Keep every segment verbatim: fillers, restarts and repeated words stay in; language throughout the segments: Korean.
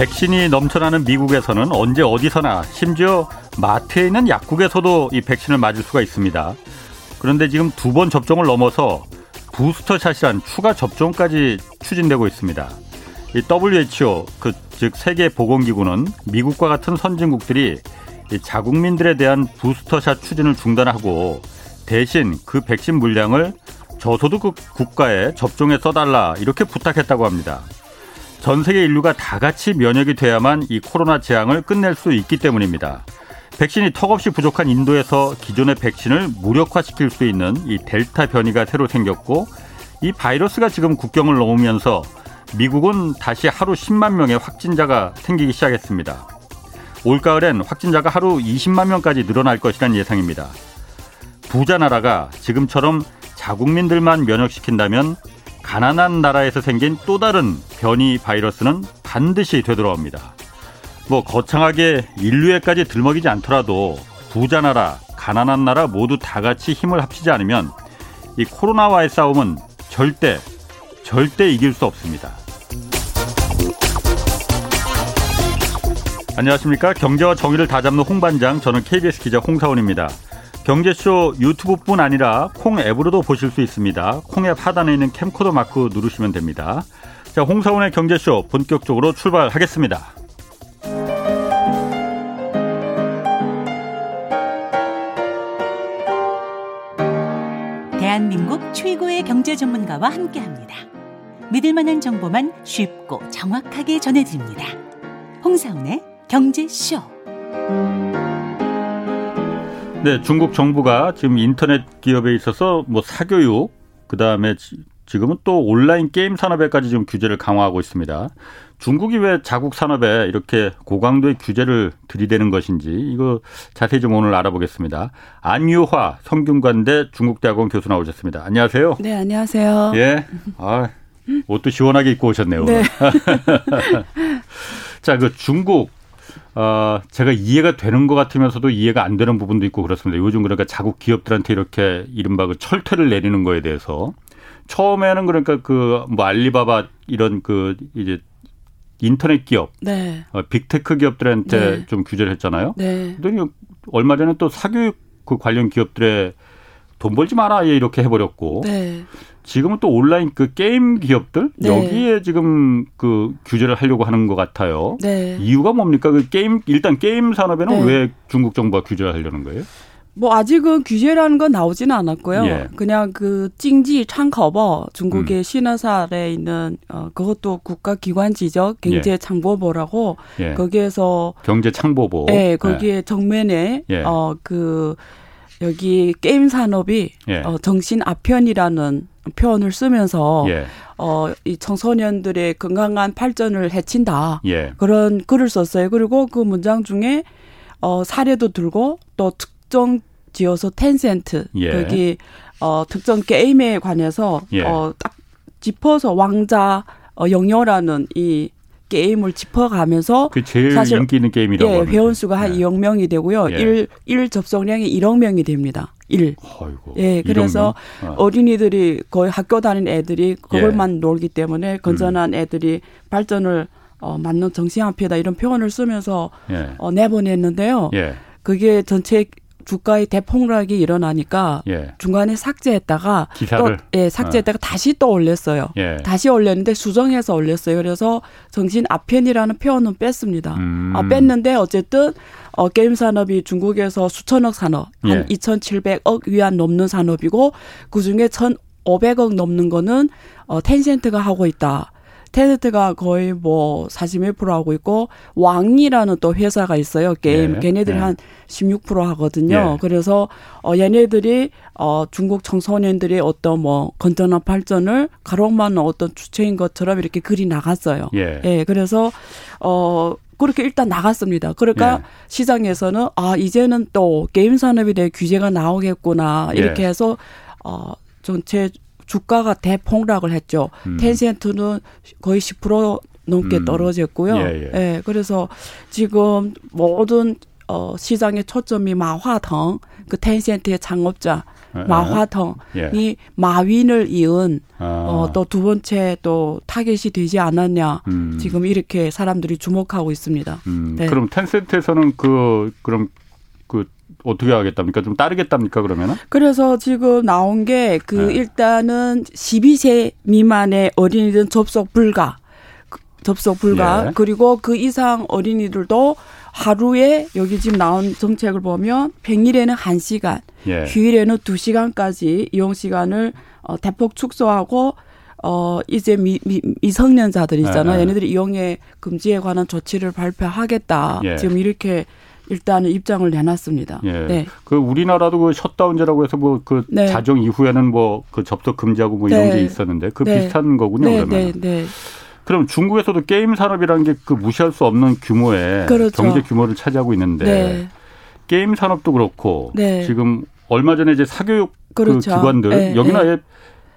백신이 넘쳐나는 미국에서는 언제 어디서나 심지어 마트에 있는 약국에서도 이 백신을 맞을 수가 있습니다. 그런데 지금 두 번 접종을 넘어서 부스터샷이란 추가 접종까지 추진되고 있습니다. 이 더블유에이치오, 그, 즉 세계보건기구는 미국과 같은 선진국들이 이 자국민들에 대한 부스터샷 추진을 중단하고 대신 그 백신 물량을 저소득 국가에 접종에 써달라 이렇게 부탁했다고 합니다. 전 세계 인류가 다 같이 면역이 돼야만 이 코로나 재앙을 끝낼 수 있기 때문입니다. 백신이 턱없이 부족한 인도에서 기존의 백신을 무력화시킬 수 있는 이 델타 변이가 새로 생겼고 이 바이러스가 지금 국경을 넘으면서 미국은 다시 하루 십만 명의 확진자가 생기기 시작했습니다. 올가을엔 확진자가 하루 이십만 명까지 늘어날 것이란 예상입니다. 부자 나라가 지금처럼 자국민들만 면역시킨다면 가난한 나라에서 생긴 또 다른 변이 바이러스는 반드시 되돌아옵니다. 뭐 거창하게 인류에까지 들먹이지 않더라도 부자 나라, 가난한 나라 모두 다 같이 힘을 합치지 않으면 이 코로나와의 싸움은 절대, 절대 이길 수 없습니다. 안녕하십니까. 경제와 정의를 다잡는 홍반장, 저는 케이비에스 기자 홍사원입니다. 경제쇼 유튜브뿐 아니라 콩 앱으로도 보실 수 있습니다. 콩 앱 하단에 있는 캠코더 마크 누르시면 됩니다. 자, 홍사원의 경제쇼 본격적으로 출발하겠습니다. 대한민국 최고의 경제 전문가와 함께합니다. 믿을 만한 정보만 쉽고 정확하게 전해드립니다. 홍사원의 경제쇼. 네, 중국 정부가 지금 인터넷 기업에 있어서 뭐 사교육, 그 다음에 지금은 또 온라인 게임 산업에까지 지금 규제를 강화하고 있습니다. 중국이 왜 자국 산업에 이렇게 고강도의 규제를 들이대는 것인지 이거 자세히 좀 오늘 알아보겠습니다. 안유화 성균관대 중국대학원 교수 나오셨습니다. 안녕하세요. 네, 안녕하세요. 예, 아, 옷도 시원하게 입고 오셨네요. 오늘. 네. 자, 그 중국. 어, 제가 이해가 되는 것 같으면서도 이해가 안 되는 부분도 있고 그렇습니다. 요즘 그러니까 자국 기업들한테 이렇게 이른바 그 철퇴를 내리는 거에 대해서 처음에는 그러니까 그 뭐 알리바바 이런 그 이제 인터넷 기업, 네. 어, 빅테크 기업들한테 네. 좀 규제를 했잖아요. 네. 그런데 얼마 전에 또 사교육 그 관련 기업들의 돈 벌지 마라 이렇게 해버렸고 네. 지금은 또 온라인 그 게임 기업들 네. 여기에 지금 그 규제를 하려고 하는 것 같아요. 네. 이유가 뭡니까? 그 게임 일단 게임 산업에는 네. 왜 중국 정부가 규제를 하려는 거예요? 뭐 아직은 규제라는 건 나오지는 않았고요. 예. 그냥 그 징지 창보보 중국의 음. 신화살에 있는 어, 그것도 국가기관지죠. 경제창보보라고 예. 거기에서 경제창보보. 네, 거기에 예. 정면에 예. 어, 그 여기 게임 산업이 예. 어, 정신 아편이라는 표현을 쓰면서 예. 어, 이 청소년들의 건강한 발전을 해친다 예. 그런 글을 썼어요. 그리고 그 문장 중에 어, 사례도 들고 또 특정 지어서 텐센트 예. 여기 어, 특정 게임에 관해서 예. 어, 딱 짚어서 왕자 어, 영여라는 이 게임을 짚어가면서 그 제일 사실 인기 있는 게임이라고 예, 회원 수가 한 예. 이억 명이 되고요. 예. 일, 일 접속량이 일억 명이 됩니다. 일. 어이고, 예, 그래서 아. 어린이들이 거의 학교 다니는 애들이 그걸만 예. 놀기 때문에 건전한 음. 애들이 발전을 어, 맞는 정신화폐다 이런 표현을 쓰면서 예. 어, 내보냈는데요. 예. 그게 전체 주가의 대폭락이 일어나니까 예. 중간에 삭제했다가 기사를. 또 예, 삭제했다가 어. 다시 또 올렸어요. 예. 다시 올렸는데 수정해서 올렸어요. 그래서 정신 아편이라는 표현은 뺐습니다. 음. 아, 뺐는데 어쨌든 어, 게임 산업이 중국에서 수천억 산업, 예. 한 이천칠백억 위안 넘는 산업이고 그중에 천오백억 넘는 거는 어, 텐센트가 하고 있다. 텐센트가 거의 뭐 사십일 퍼센트 하고 있고 왕이라는 또 회사가 있어요. 게임. 예, 걔네들이 예. 한 십육 퍼센트 하거든요. 예. 그래서 어, 얘네들이 어, 중국 청소년들의 어떤 뭐 건전한 발전을 가로막는 어떤 주체인 것처럼 이렇게 글이 나갔어요. 예. 예 그래서 어, 그렇게 일단 나갔습니다. 그러니까 예. 시장에서는 아 이제는 또 게임 산업에 대해 규제가 나오겠구나 이렇게 예. 해서 어, 전체 주가가 대폭락을 했죠. 음. 텐센트는 거의 십 퍼센트 넘게 음. 떨어졌고요. 예, 예. 예, 그래서 지금 모든 어, 시장의 초점이 마화통, 그 텐센트의 창업자 마화통, 예. 이 마윈을 이은 아. 어, 또 두 번째 또 타겟이 되지 않았냐. 음. 지금 이렇게 사람들이 주목하고 있습니다. 음. 네. 그럼 텐센트에서는 그 그럼 그 어떻게 하겠답니까? 좀 따르겠답니까 그러면은? 그래서 지금 나온 게 그 네. 일단은 십이 세 미만의 어린이들은 접속 불가. 접속 불가. 예. 그리고 그 이상 어린이들도 하루에 여기 지금 나온 정책을 보면 평일에는 한 시간, 예. 휴일에는 두 시간까지 이용 시간을 어, 대폭 축소하고 어, 이제 미, 미, 미성년자들 있잖아요. 예. 얘네들이 이용의 금지에 관한 조치를 발표하겠다. 예. 지금 이렇게 일단은 입장을 내놨습니다. 예. 네. 그 우리나라도 그 셧다운제라고 해서 뭐 그 네. 자정 이후에는 뭐 그 접속 금지하고 뭐 이런 네. 게 있었는데 그 네. 비슷한 거군요. 네. 그러면. 네. 네. 그럼 중국에서도 게임 산업이라는 게 그 무시할 수 없는 규모의 그렇죠. 경제 규모를 차지하고 있는데 네. 게임 산업도 그렇고 네. 지금 얼마 전에 이제 사교육 그렇죠. 그 기관들 네. 여기는 아예 네.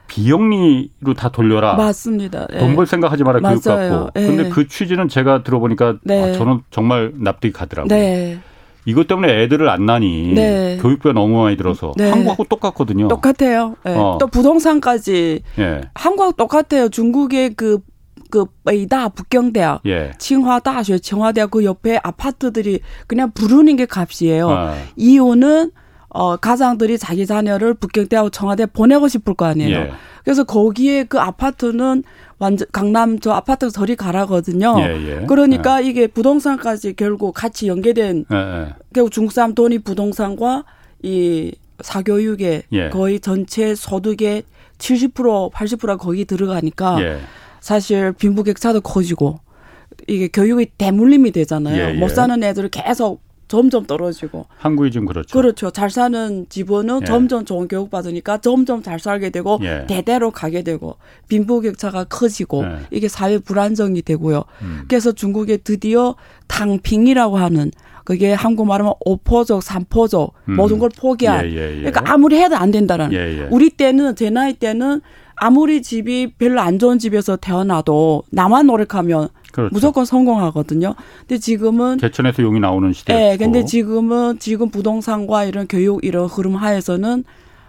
비영리로 다 돌려라. 맞습니다. 네. 돈 벌 생각하지 마라 교육 받고. 그런데 네. 그 취지는 제가 들어보니까 네. 아, 저는 정말 납득이 가더라고요. 네. 이것 때문에 애들을 안 나니 네. 교육비가 너무 많이 들어서 네. 한국하고 똑같거든요. 똑같아요. 네. 어. 또 부동산까지 네. 한국하고 똑같아요. 중국의 그 그 베이다 북경대학, 예. 칭화대학, 칭화대학 그 옆에 아파트들이 그냥 부르는 게 값이에요. 아. 이유는 어, 가장들이 자기 자녀를 북경대학, 청와대 보내고 싶을 거 아니에요. 예. 그래서 거기에 그 아파트는 완전 강남 저 아파트 저리 가라거든요. 예, 예. 그러니까 예. 이게 부동산까지 결국 같이 연계된 예, 예. 결국 중국 사람 돈이 부동산과 이 사교육의 예. 거의 전체 소득의 칠십 퍼센트, 팔십 퍼센트가 거기 들어가니까. 예. 사실 빈부격차도 커지고 이게 교육이 대물림이 되잖아요. 예, 예. 못 사는 애들은 계속 점점 떨어지고. 한국이 지금 그렇죠. 그렇죠. 잘 사는 집원은 예. 점점 좋은 교육 받으니까 점점 잘 살게 되고 예. 대대로 가게 되고 빈부격차가 커지고 예. 이게 사회 불안정이 되고요. 음. 그래서 중국에 드디어 탕핑이라고 하는 그게 한국말하면 오포족, 삼포족 음. 모든 걸 포기한. 예, 예, 예. 그러니까 아무리 해도 안 된다라는. 예, 예. 우리 때는 제 나이 때는 아무리 집이 별로 안 좋은 집에서 태어나도 나만 노력하면 그렇죠. 무조건 성공하거든요. 근데 지금은 개천에서 용이 나오는 시대였고. 네, 근데 지금은 지금 부동산과 이런 교육 이런 흐름 하에서는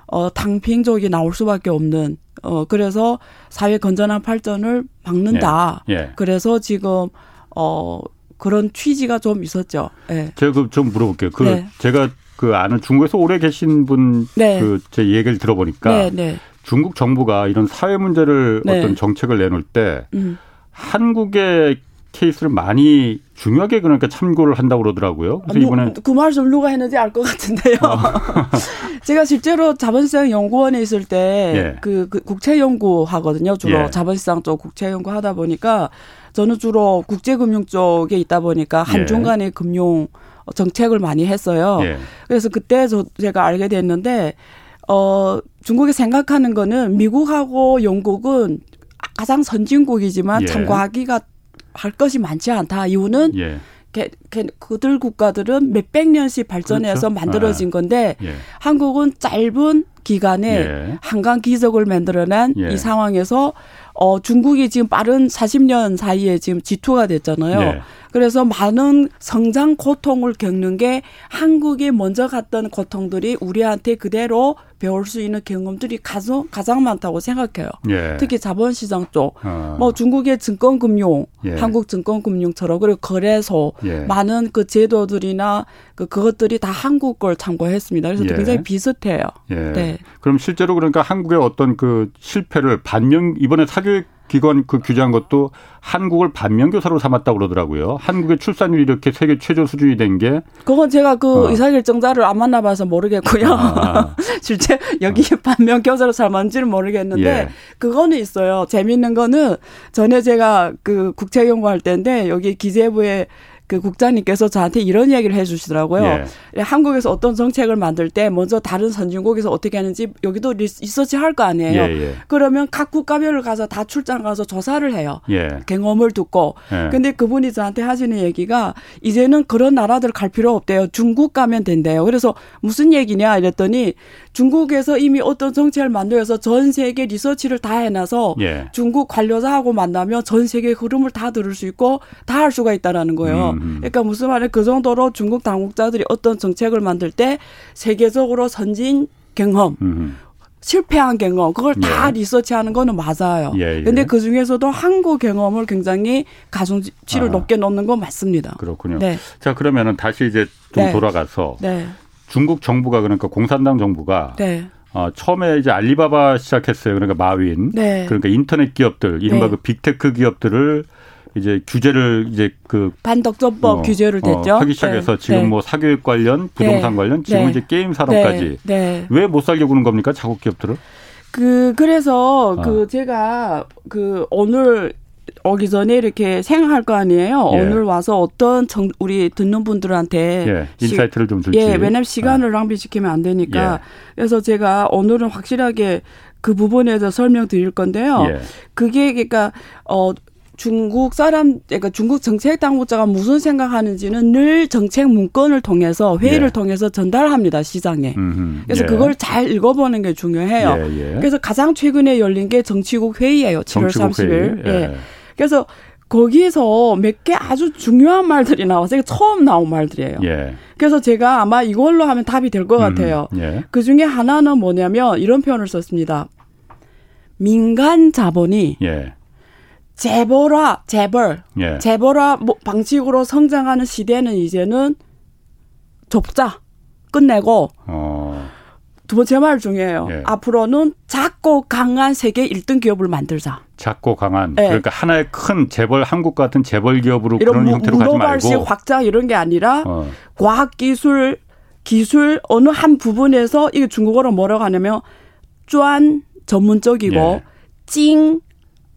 어, 탕핑족이 나올 수밖에 없는. 어, 그래서 사회 건전한 발전을 막는다. 예, 예. 그래서 지금 어, 그런 취지가 좀 있었죠. 예. 제가 좀 물어볼게요. 그 네. 제가 그 아는 중국에서 오래 계신 분 네. 그 제 얘기를 들어보니까. 네, 네. 중국 정부가 이런 사회 문제를 네. 어떤 정책을 내놓을 때 음. 한국의 케이스를 많이 중요하게 그러니까 참고를 한다고 그러더라고요. 그래서 아, 이번에 그 말씀 누가 했는지 알 것 같은데요. 어. 제가 실제로 자본시장 연구원에 있을 때 그 예. 그 국채 연구하거든요. 주로 예. 자본시장 쪽 국채 연구하다 보니까 저는 주로 국제금융 쪽에 있다 보니까 한중 간의 예. 금융 정책을 많이 했어요. 예. 그래서 그때 저 제가 알게 됐는데 어, 중국이 생각하는 거는 미국하고 영국은 가장 선진국이지만 예. 참고하기가 할 것이 많지 않다. 이유는 예. 게, 게, 그들 국가들은 몇백 년씩 발전해서 그렇죠? 만들어진 건데 아. 예. 한국은 짧은 기간에 예. 한강 기적을 만들어낸 예. 이 상황에서 어, 중국이 지금 빠른 사십 년 사이에 지금 지투가 됐잖아요. 예. 그래서 많은 성장 고통을 겪는 게 한국이 먼저 갔던 고통들이 우리한테 그대로 배울 수 있는 경험들이 가장, 가장 많다고 생각해요. 예. 특히 자본시장 쪽. 어. 뭐 중국의 증권금융, 예. 한국 증권금융처럼 그리고 거래소, 예. 많은 그 제도들이나 그 그것들이 다 한국 걸 참고했습니다. 그래서 예. 굉장히 비슷해요. 예. 네. 그럼 실제로 그러니까 한국의 어떤 그 실패를 반면 이번에 사교육 기관 그 규제한 것도 한국을 반면교사로 삼았다고 그러더라고요. 한국의 출산율이 이렇게 세계 최저 수준이 된 게. 그건 제가 그 어. 의사결정자를 안 만나봐서 모르겠고요. 아. 실제 여기 어. 반면교사로 삼았는지는 모르겠는데 예. 그거는 있어요. 재미있는 거는 전에 제가 그 국책 연구할 때인데 여기 기재부에 그 국장님께서 저한테 이런 이야기를 해 주시더라고요. 예. 한국에서 어떤 정책을 만들 때 먼저 다른 선진국에서 어떻게 하는지 여기도 리서치 할 거 아니에요. 예, 예. 그러면 각 국가별을 가서 다 출장 가서 조사를 해요. 예. 경험을 듣고. 예. 근데 그분이 저한테 하시는 얘기가 이제는 그런 나라들 갈 필요 없대요. 중국 가면 된대요. 그래서 무슨 얘기냐 이랬더니 중국에서 이미 어떤 정책을 만들어서 전 세계 리서치를 다 해놔서 예. 중국 관료자하고 만나면 전 세계의 흐름을 다 들을 수 있고 다 할 수가 있다라는 거예요. 음. 그러니까 무슨 말이에요? 그 정도로 중국 당국자들이 어떤 정책을 만들 때 세계적으로 선진 경험, 음. 실패한 경험, 그걸 예. 다 리서치하는 거는 맞아요. 그런데 예, 예. 그중에서도 한국 경험을 굉장히 가중치를 아. 높게 놓는 건 맞습니다. 그렇군요. 네. 자, 그러면은 다시 이제 좀 네. 돌아가서 네. 중국 정부가 그러니까 공산당 정부가 네. 어, 처음에 이제 알리바바 시작했어요. 그러니까 마윈. 네. 그러니까 인터넷 기업들, 이른바 네. 그 빅테크 기업들을 이제 규제를 이제 그 반독점법 어, 규제를 냈죠. 어, 하기 시작해서 네. 지금 네. 뭐 사교육 관련, 부동산 네. 관련, 지금 네. 이제 게임 산업까지 네. 네. 왜 못 살게 구는 겁니까? 자국 기업들을? 그 그래서 아. 그 제가 그 오늘 오기 전에 이렇게 생각할 거 아니에요. 예. 오늘 와서 어떤 정, 우리 듣는 분들한테 예. 인사이트를 좀 줄지. 예, 왜냐하면 시간을 아. 낭비시키면 안 되니까. 예. 그래서 제가 오늘은 확실하게 그 부분에서 설명드릴 건데요. 예. 그게 그러니까 어. 중국 사람, 그러니까 중국 정책 당국자가 무슨 생각하는지는 늘 정책 문건을 통해서 회의를 예. 통해서 전달합니다, 시장에. 음흠, 그래서 예. 그걸 잘 읽어보는 게 중요해요. 예, 예. 그래서 가장 최근에 열린 게 정치국 회의예요, 칠월 삼십일. 회의? 예. 예. 그래서 거기에서 몇 개 아주 중요한 말들이 나왔어요. 처음 나온 말들이에요. 예. 그래서 제가 아마 이걸로 하면 답이 될 것 같아요. 예. 그 중에 하나는 뭐냐면 이런 표현을 썼습니다. 민간 자본이. 예. 재벌화, 재벌, 예. 재벌화 방식으로 성장하는 시대는 이제는 접자, 끝내고 어. 두 번째 말 중요해요. 예. 앞으로는 작고 강한 세계 일 등 기업을 만들자. 작고 강한. 예. 그러니까 하나의 큰 재벌, 한국 같은 재벌 기업으로 그런 무, 형태로 가지 말고. 확장 이런 게 아니라 어. 과학기술, 기술 어느 한 부분에서 이게 중국어로 뭐라고 하냐면 쫀 전문적이고 예. 찡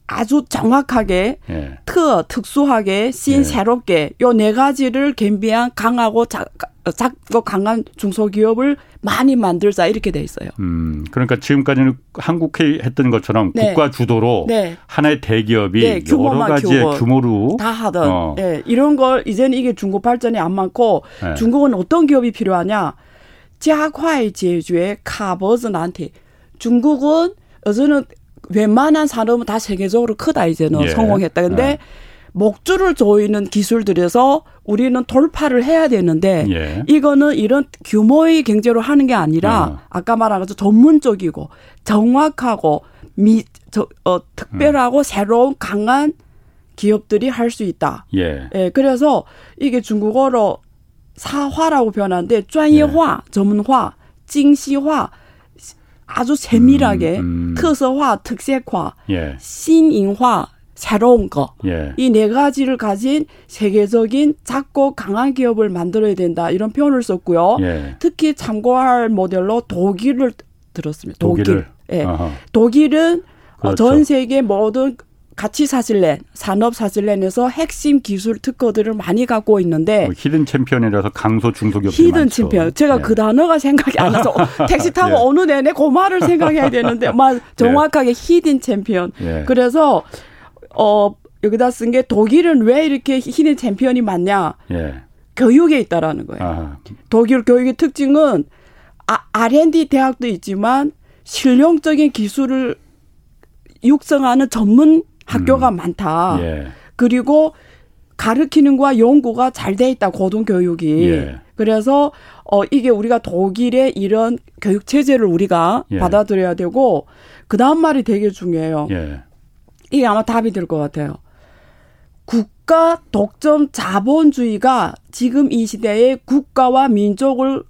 아주 정확하게, 예. 특, 특수하게, 신새롭게, 예. 요 네 가지를 겸비한 강하고 작, 작고 강한 중소기업을 많이 만들자, 이렇게 돼 있어요. 음, 그러니까 지금까지는 한국회의 했던 것처럼 네. 국가 주도로 네. 하나의 대기업이 네, 여러 가지의 규모, 규모로. 다 하던. 어. 네, 이런 걸, 이제는 이게 중국 발전이 안 많고, 네. 중국은 어떤 기업이 필요하냐? 자화의 제주의 카버즈난티. 중국은, 요즘은 웬만한 산업은 다 세계적으로 크다 이제는 예. 성공했다. 근데 예. 목줄을 조이는 기술들에서 우리는 돌파를 해야 되는데 예. 이거는 이런 규모의 경제로 하는 게 아니라 예. 아까 말한 것처럼 전문적이고 정확하고 미, 저, 어, 특별하고 음. 새로운 강한 기업들이 할 수 있다. 예. 예. 그래서 이게 중국어로 사화라고 변하는데 쫀이화, 예. 전문화, 징시화. 아주 세밀하게 음, 음. 특서화, 특색화, 예. 신인화, 새로운 거. 예. 이 네 가지를 가진 세계적인 작고 강한 기업을 만들어야 된다. 이런 표현을 썼고요. 예. 특히 참고할 모델로 독일을 들었습니다. 독일. 예. 독일은 그렇죠. 전 세계 모든 가치 사슬렌, 산업 사슬렌에서 핵심 기술 특허들을 많이 갖고 있는데. 히든 챔피언이라서 강소 중소기업들이 히든 많죠. 챔피언. 제가 예. 그 단어가 생각이 안 나서 택시 타고 예. 어느 내내 그 말을 생각해야 되는데 막 정확하게 예. 히든 챔피언. 예. 그래서 어, 여기다 쓴 게 독일은 왜 이렇게 히든 챔피언이 많냐. 예. 교육에 있다라는 거예요. 아하. 독일 교육의 특징은 아, 알앤디 대학도 있지만 실용적인 기술을 육성하는 전문 학교가 음. 많다. 예. 그리고 가르치는 거와 연구가 잘 돼 있다. 고등교육이. 예. 그래서 어 이게 우리가 독일의 이런 교육 체제를 우리가 예. 받아들여야 되고 그다음 말이 되게 중요해요. 예. 이게 아마 답이 될 것 같아요. 국가 독점 자본주의가 지금 이 시대에 국가와 민족을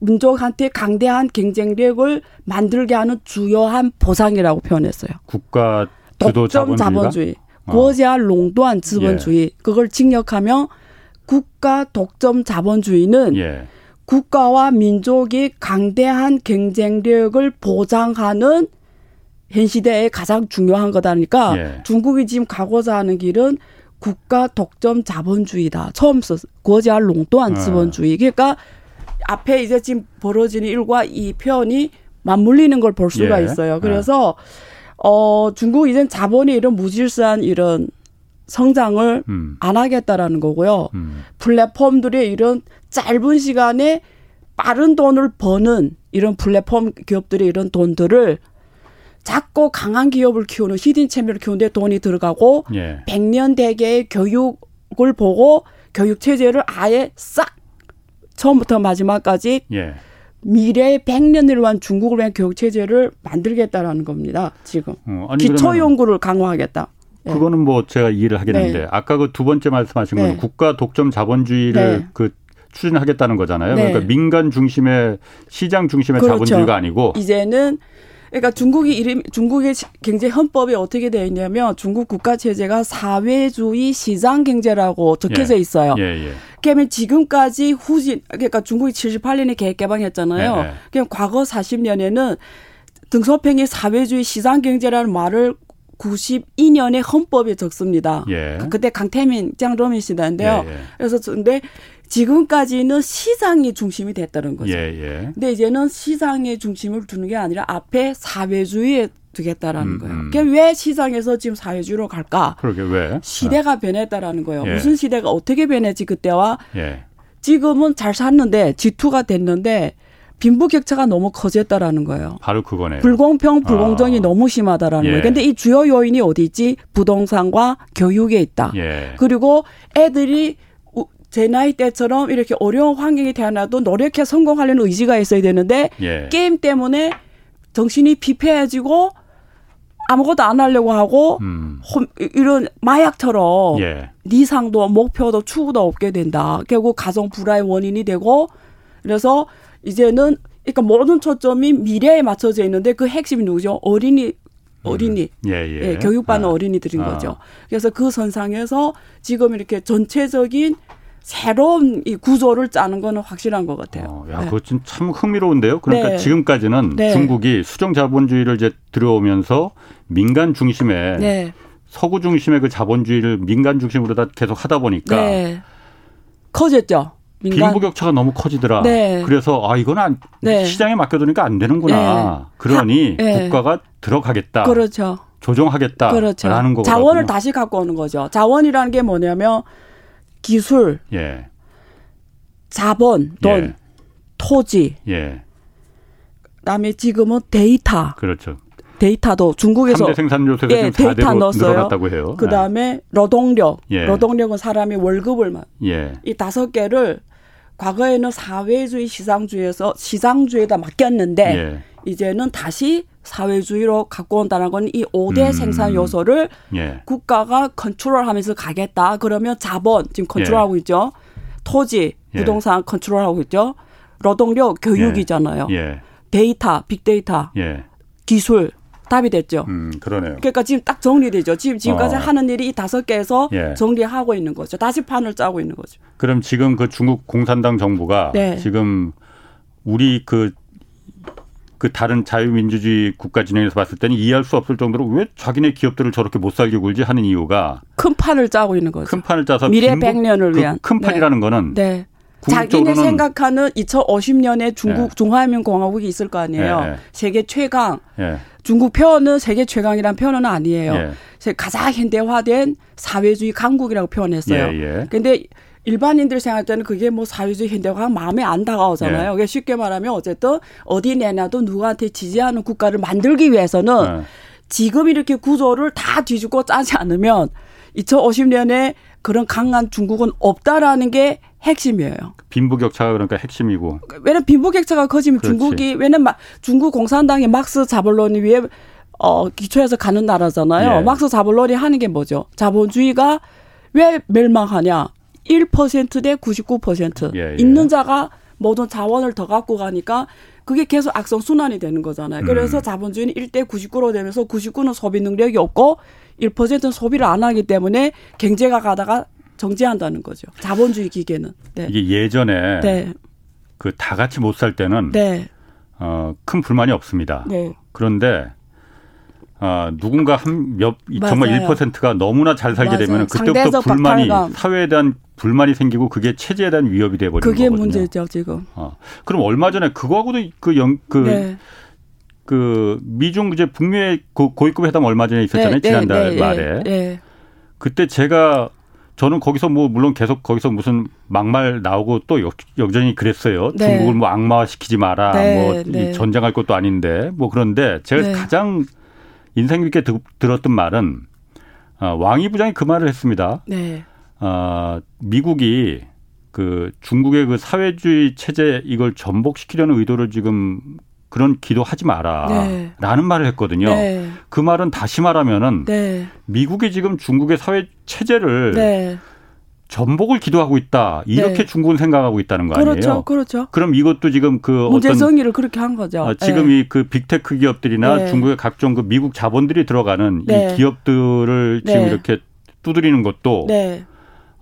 민족한테 강대한 경쟁력을 만들게 하는 주요한 보상이라고 표현했어요. 국가 독점 자본주의, 고자 롱도한 지분주의 그걸 직역하면 국가 독점 자본주의는 예. 국가와 민족이 강대한 경쟁력을 보장하는 현 시대에 가장 중요한 거다니까 예. 중국이 지금 가고자 하는 길은 국가 독점 자본주의다. 처음 썼어. 고자 롱도한 지분주의. 그러니까 앞에 이제 지금 벌어지는 일과 이 표현이 맞물리는 걸 볼 수가 예. 있어요. 그래서 예. 어, 중국 이젠 자본이 이런 무질서한 이런 성장을 음. 안 하겠다라는 거고요. 음. 플랫폼들이 이런 짧은 시간에 빠른 돈을 버는 이런 플랫폼 기업들의 이런 돈들을 작고 강한 기업을 키우는 히든 챔피언을 키우는데 돈이 들어가고 예. 백년 대계의 교육을 보고 교육 체제를 아예 싹 처음부터 마지막까지 예. 미래의 백 년을 위한 중국을 위한 교육체제를 만들겠다라는 겁니다. 지금. 어, 아니, 기초연구를 강화하겠다. 네. 그거는 뭐 제가 이해를 하겠는데 네. 아까 그 두 번째 말씀하신 건 네. 국가 독점 자본주의를 네. 그 추진하겠다는 거잖아요. 네. 그러니까 민간 중심의 시장 중심의 그렇죠. 자본주의가 아니고. 이제는 그러니까 중국이 이름, 중국의 경제 헌법이 어떻게 되어 있냐면 중국 국가 체제가 사회주의 시장 경제라고 적혀져 있어요. 예, 예, 예. 그러면 지금까지 후진 그러니까 중국이 칠십팔 년에 계획 개방했잖아요. 예, 예. 그냥 과거 사십 년에는 등서평이 사회주의 시장 경제라는 말을 구십이 년에 헌법에 적습니다. 예. 그때 강태민 장로민 시대인데요. 예, 예. 그래서 근데 지금까지는 시장이 중심이 됐다는 거죠. 예, 예. 근데 이제는 시장의 중심을 두는 게 아니라 앞에 사회주의에 두겠다라는 음, 거예요. 음. 그럼 왜 시장에서 지금 사회주의로 갈까? 그러게 왜? 시대가 네. 변했다라는 거예요. 예. 무슨 시대가 어떻게 변했지 그때와 예. 지금은 잘 샀는데 지투가 됐는데 빈부격차가 너무 커졌다라는 거예요. 바로 그거네요. 불공평, 불공정이 아. 너무 심하다라는 예. 거예요. 그런데 이 주요 요인이 어디 있지? 부동산과 교육에 있다. 예. 그리고 애들이 제 나이 때처럼 이렇게 어려운 환경에 태어나도 노력해 성공하려는 의지가 있어야 되는데 예. 게임 때문에 정신이 피폐해지고 아무것도 안 하려고 하고 음. 홈, 이런 마약처럼 예. 니상도 목표도 추구도 없게 된다. 결국 가정 불화의 원인이 되고 그래서 이제는 그러니까 모든 초점이 미래에 맞춰져 있는데 그 핵심이 누구죠? 어린이. 어린이, 음. 예, 예. 예, 교육받는 아. 어린이들인 아. 거죠. 그래서 그 선상에서 지금 이렇게 전체적인 새로운 이 구조를 짜는 건 확실한 것 같아요. 어, 야, 네. 그거 참 흥미로운데요. 그러니까 네. 지금까지는 네. 중국이 수정 자본주의를 이제 들여오면서 민간 중심의 네. 서구 중심의 그 자본주의를 민간 중심으로 다 계속 하다 보니까 네. 커졌죠. 민간. 빈부격차가 너무 커지더라. 네. 그래서 아 이건 안, 네. 시장에 맡겨두니까 안 되는구나. 네. 그러니 하, 네. 국가가 들어가겠다. 그렇죠. 조정하겠다라는 그렇죠. 거거든요. 자원을 다시 갖고 오는 거죠. 자원이라는 게 뭐냐면. 기술, 예. 자본, 돈, 예. 토지, 예. 그다음에 지금은 데이터. 그렇죠. 데이터도 중국에서 삼 대 생산료 세대 예, 데이터 넣었어요. 늘어났다고 해요. 그다음에 네. 노동력, 예. 노동력은 사람이 월급을 예. 이 다섯 개를 과거에는 사회주의 시장주의에서 시장주의에다 맡겼는데 예. 이제는 다시 사회주의로 갖고 온다는 건 이 오 대 음. 생산 요소를 예. 국가가 컨트롤하면서 가겠다. 그러면 자본 지금 컨트롤하고 예. 있죠. 토지, 부동산 예. 컨트롤하고 있죠. 노동력, 교육이잖아요. 예. 데이터, 빅데이터, 예. 기술 답이 됐죠. 음, 그러네요. 그러니까 지금 딱 정리되죠. 지금, 지금까지 어. 하는 일이 이 다섯 개에서 예. 정리하고 있는 거죠. 다시 판을 짜고 있는 거죠. 그럼 지금 그 중국 공산당 정부가 네. 지금 우리 그 그 다른 자유민주주의 국가 진영에서 봤을 때는 이해할 수 없을 정도로 왜 자기네 기업들을 저렇게 못 살게 굴지 하는 이유가 큰 판을 짜고 있는 거죠. 큰 판을 짜서 미래 백 년을 그 위한 큰 판이라는 네. 거는 네. 자기네 생각하는 이천오십 년에 중국 예. 중화인민공화국이 있을 거 아니에요. 예. 세계 최강. 예. 중국 표현은 세계 최강이라는 표현은 아니에요. 예. 가장 현대화된 사회주의 강국이라고 표현했어요. 그런데 예. 예. 일반인들 생각할 때는 그게 뭐 사회주의 현대화가 마음에 안 다가오잖아요. 예. 그게 쉽게 말하면 어쨌든 어디 내놔도 누구한테 지지하는 국가를 만들기 위해서는 예. 지금 이렇게 구조를 다 뒤집고 짜지 않으면 이천오십 년에 그런 강한 중국은 없다라는 게 핵심이에요. 빈부격차가 그러니까 핵심이고. 왜냐면 빈부격차가 커지면 그렇지. 중국이 왜냐면 중국 공산당이 막스 자본론이 위에 어, 기초해서 가는 나라잖아요. 예. 막스 자본론이 하는 게 뭐죠? 자본주의가 왜 멸망하냐? 일 퍼센트 대 구십구 퍼센트. 예, 예. 있는 자가 모든 자원을 더 갖고 가니까 그게 계속 악성순환이 되는 거잖아요. 그래서 음. 자본주의는 일 대 구십구로 되면서 구십구는 소비 능력이 없고 일 퍼센트는 소비를 안 하기 때문에 경제가 가다가 정지한다는 거죠. 자본주의 기계는. 네. 이게 예전에 네. 그 다 같이 못 살 때는 네. 어, 큰 불만이 없습니다. 네. 그런데 아, 누군가 한 몇, 정말 맞아요. 일 퍼센트가 너무나 잘 살게 맞아요. 되면 그때부터 불만이, 박탈감. 사회에 대한 불만이 생기고 그게 체제에 대한 위협이 돼버리는 그게 거거든요. 그게 문제죠, 지금. 아, 그럼 얼마 전에 그거하고도 그 영, 그, 네. 그, 미중, 이제 북미의 고위급 회담 얼마 전에 있었잖아요. 네, 지난달 네, 말에. 네, 네. 그때 제가, 저는 거기서 뭐, 물론 계속 거기서 무슨 막말 나오고 또 여, 여전히 그랬어요. 네. 중국을 뭐 악마화 시키지 마라. 네, 뭐, 네. 전쟁할 것도 아닌데. 뭐 그런데 제가 네. 가장 인상 깊게 들었던 말은 어, 왕이 부장이 그 말을 했습니다. 네. 어, 미국이 그 중국의 그 사회주의 체제 이걸 전복시키려는 의도를 지금 그런 기도하지 마라라는 네. 말을 했거든요. 네. 그 말은 다시 말하면은 네. 미국이 지금 중국의 사회 체제를 네. 전복을 기도하고 있다. 이렇게 네. 중국은 생각하고 있다는 거 아니에요? 그렇죠. 그렇죠. 그럼 이것도 지금 그 문제 정의를 그렇게 한 거죠. 아, 지금 네. 이 그 빅테크 기업들이나 네. 중국의 각종 그 미국 자본들이 들어가는 네. 이 기업들을 네. 지금 이렇게 두드리는 것도 네.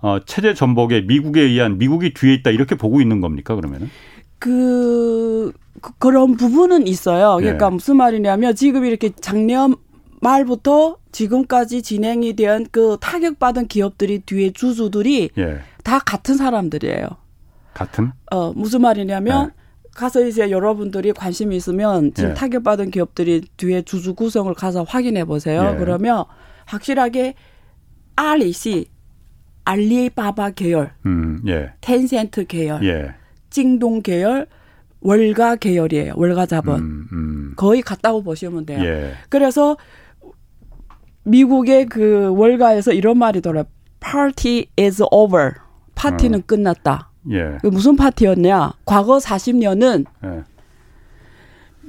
어, 체제 전복에 미국에 의한 미국이 뒤에 있다 이렇게 보고 있는 겁니까? 그러면은? 그 그런 부분은 있어요. 그러니까 네. 무슨 말이냐면 지금 이렇게 작년 말부터 지금까지 진행이 된 그 타격받은 기업들이 뒤에 주주들이 예. 다 같은 사람들이에요. 같은? 어, 무슨 말이냐면 네. 가서 이제 여러분들이 관심이 있으면 지금 예. 타격받은 기업들이 뒤에 주주 구성을 가서 확인해 보세요. 예. 그러면 확실하게 알리씨, 알리바바 계열, 음, 예. 텐센트 계열, 예. 징동 계열, 월가 계열이에요. 월가 자본. 음, 음. 거의 같다고 보시면 돼요. 예. 그래서 미국의 그 월가에서 이런 말이더라. Party is over. 파티는 어. 끝났다. 예. 무슨 파티였냐? 과거 사십 년은 예.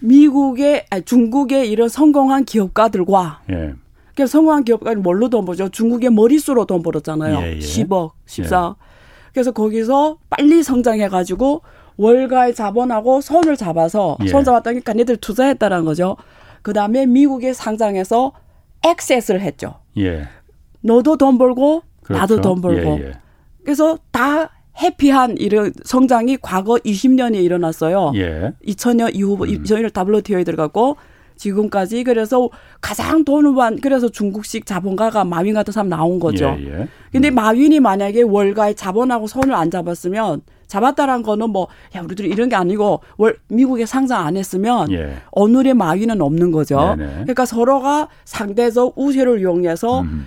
미국의 아니, 중국의 이런 성공한 기업가들과 예. 그러니까 성공한 기업가들 뭘로 돈 벌죠? 중국의 머릿수로 돈 벌었잖아요. 예, 예. 십억, 십사억. 예. 그래서 거기서 빨리 성장해가지고 월가의 자본하고 손을 잡아서 예. 손 잡았다니까 니들 투자했다라는 거죠. 그다음에 미국에 상장해서 액세스를 했죠. 예. 너도 돈 벌고 그렇죠. 나도 돈 벌고. 예, 예. 그래서 다 해피한 이런 성장이 과거 이십 년에 일어났어요. 예. 이천 년 이후 음. 이천 년 더블유티오에 들어갔고 지금까지 그래서 가장 돈을 반 그래서 중국식 자본가가 마윈 같은 사람 나온 거죠. 예, 예. 근데 음. 마윈이 만약에 월가의 자본하고 손을 안 잡았으면 잡았다란 거는 뭐 야 우리들이 이런 게 아니고 월 미국에 상장 안 했으면 예. 오늘의 마윈은 없는 거죠. 네네. 그러니까 서로가 상대적 우세를 이용해서 음.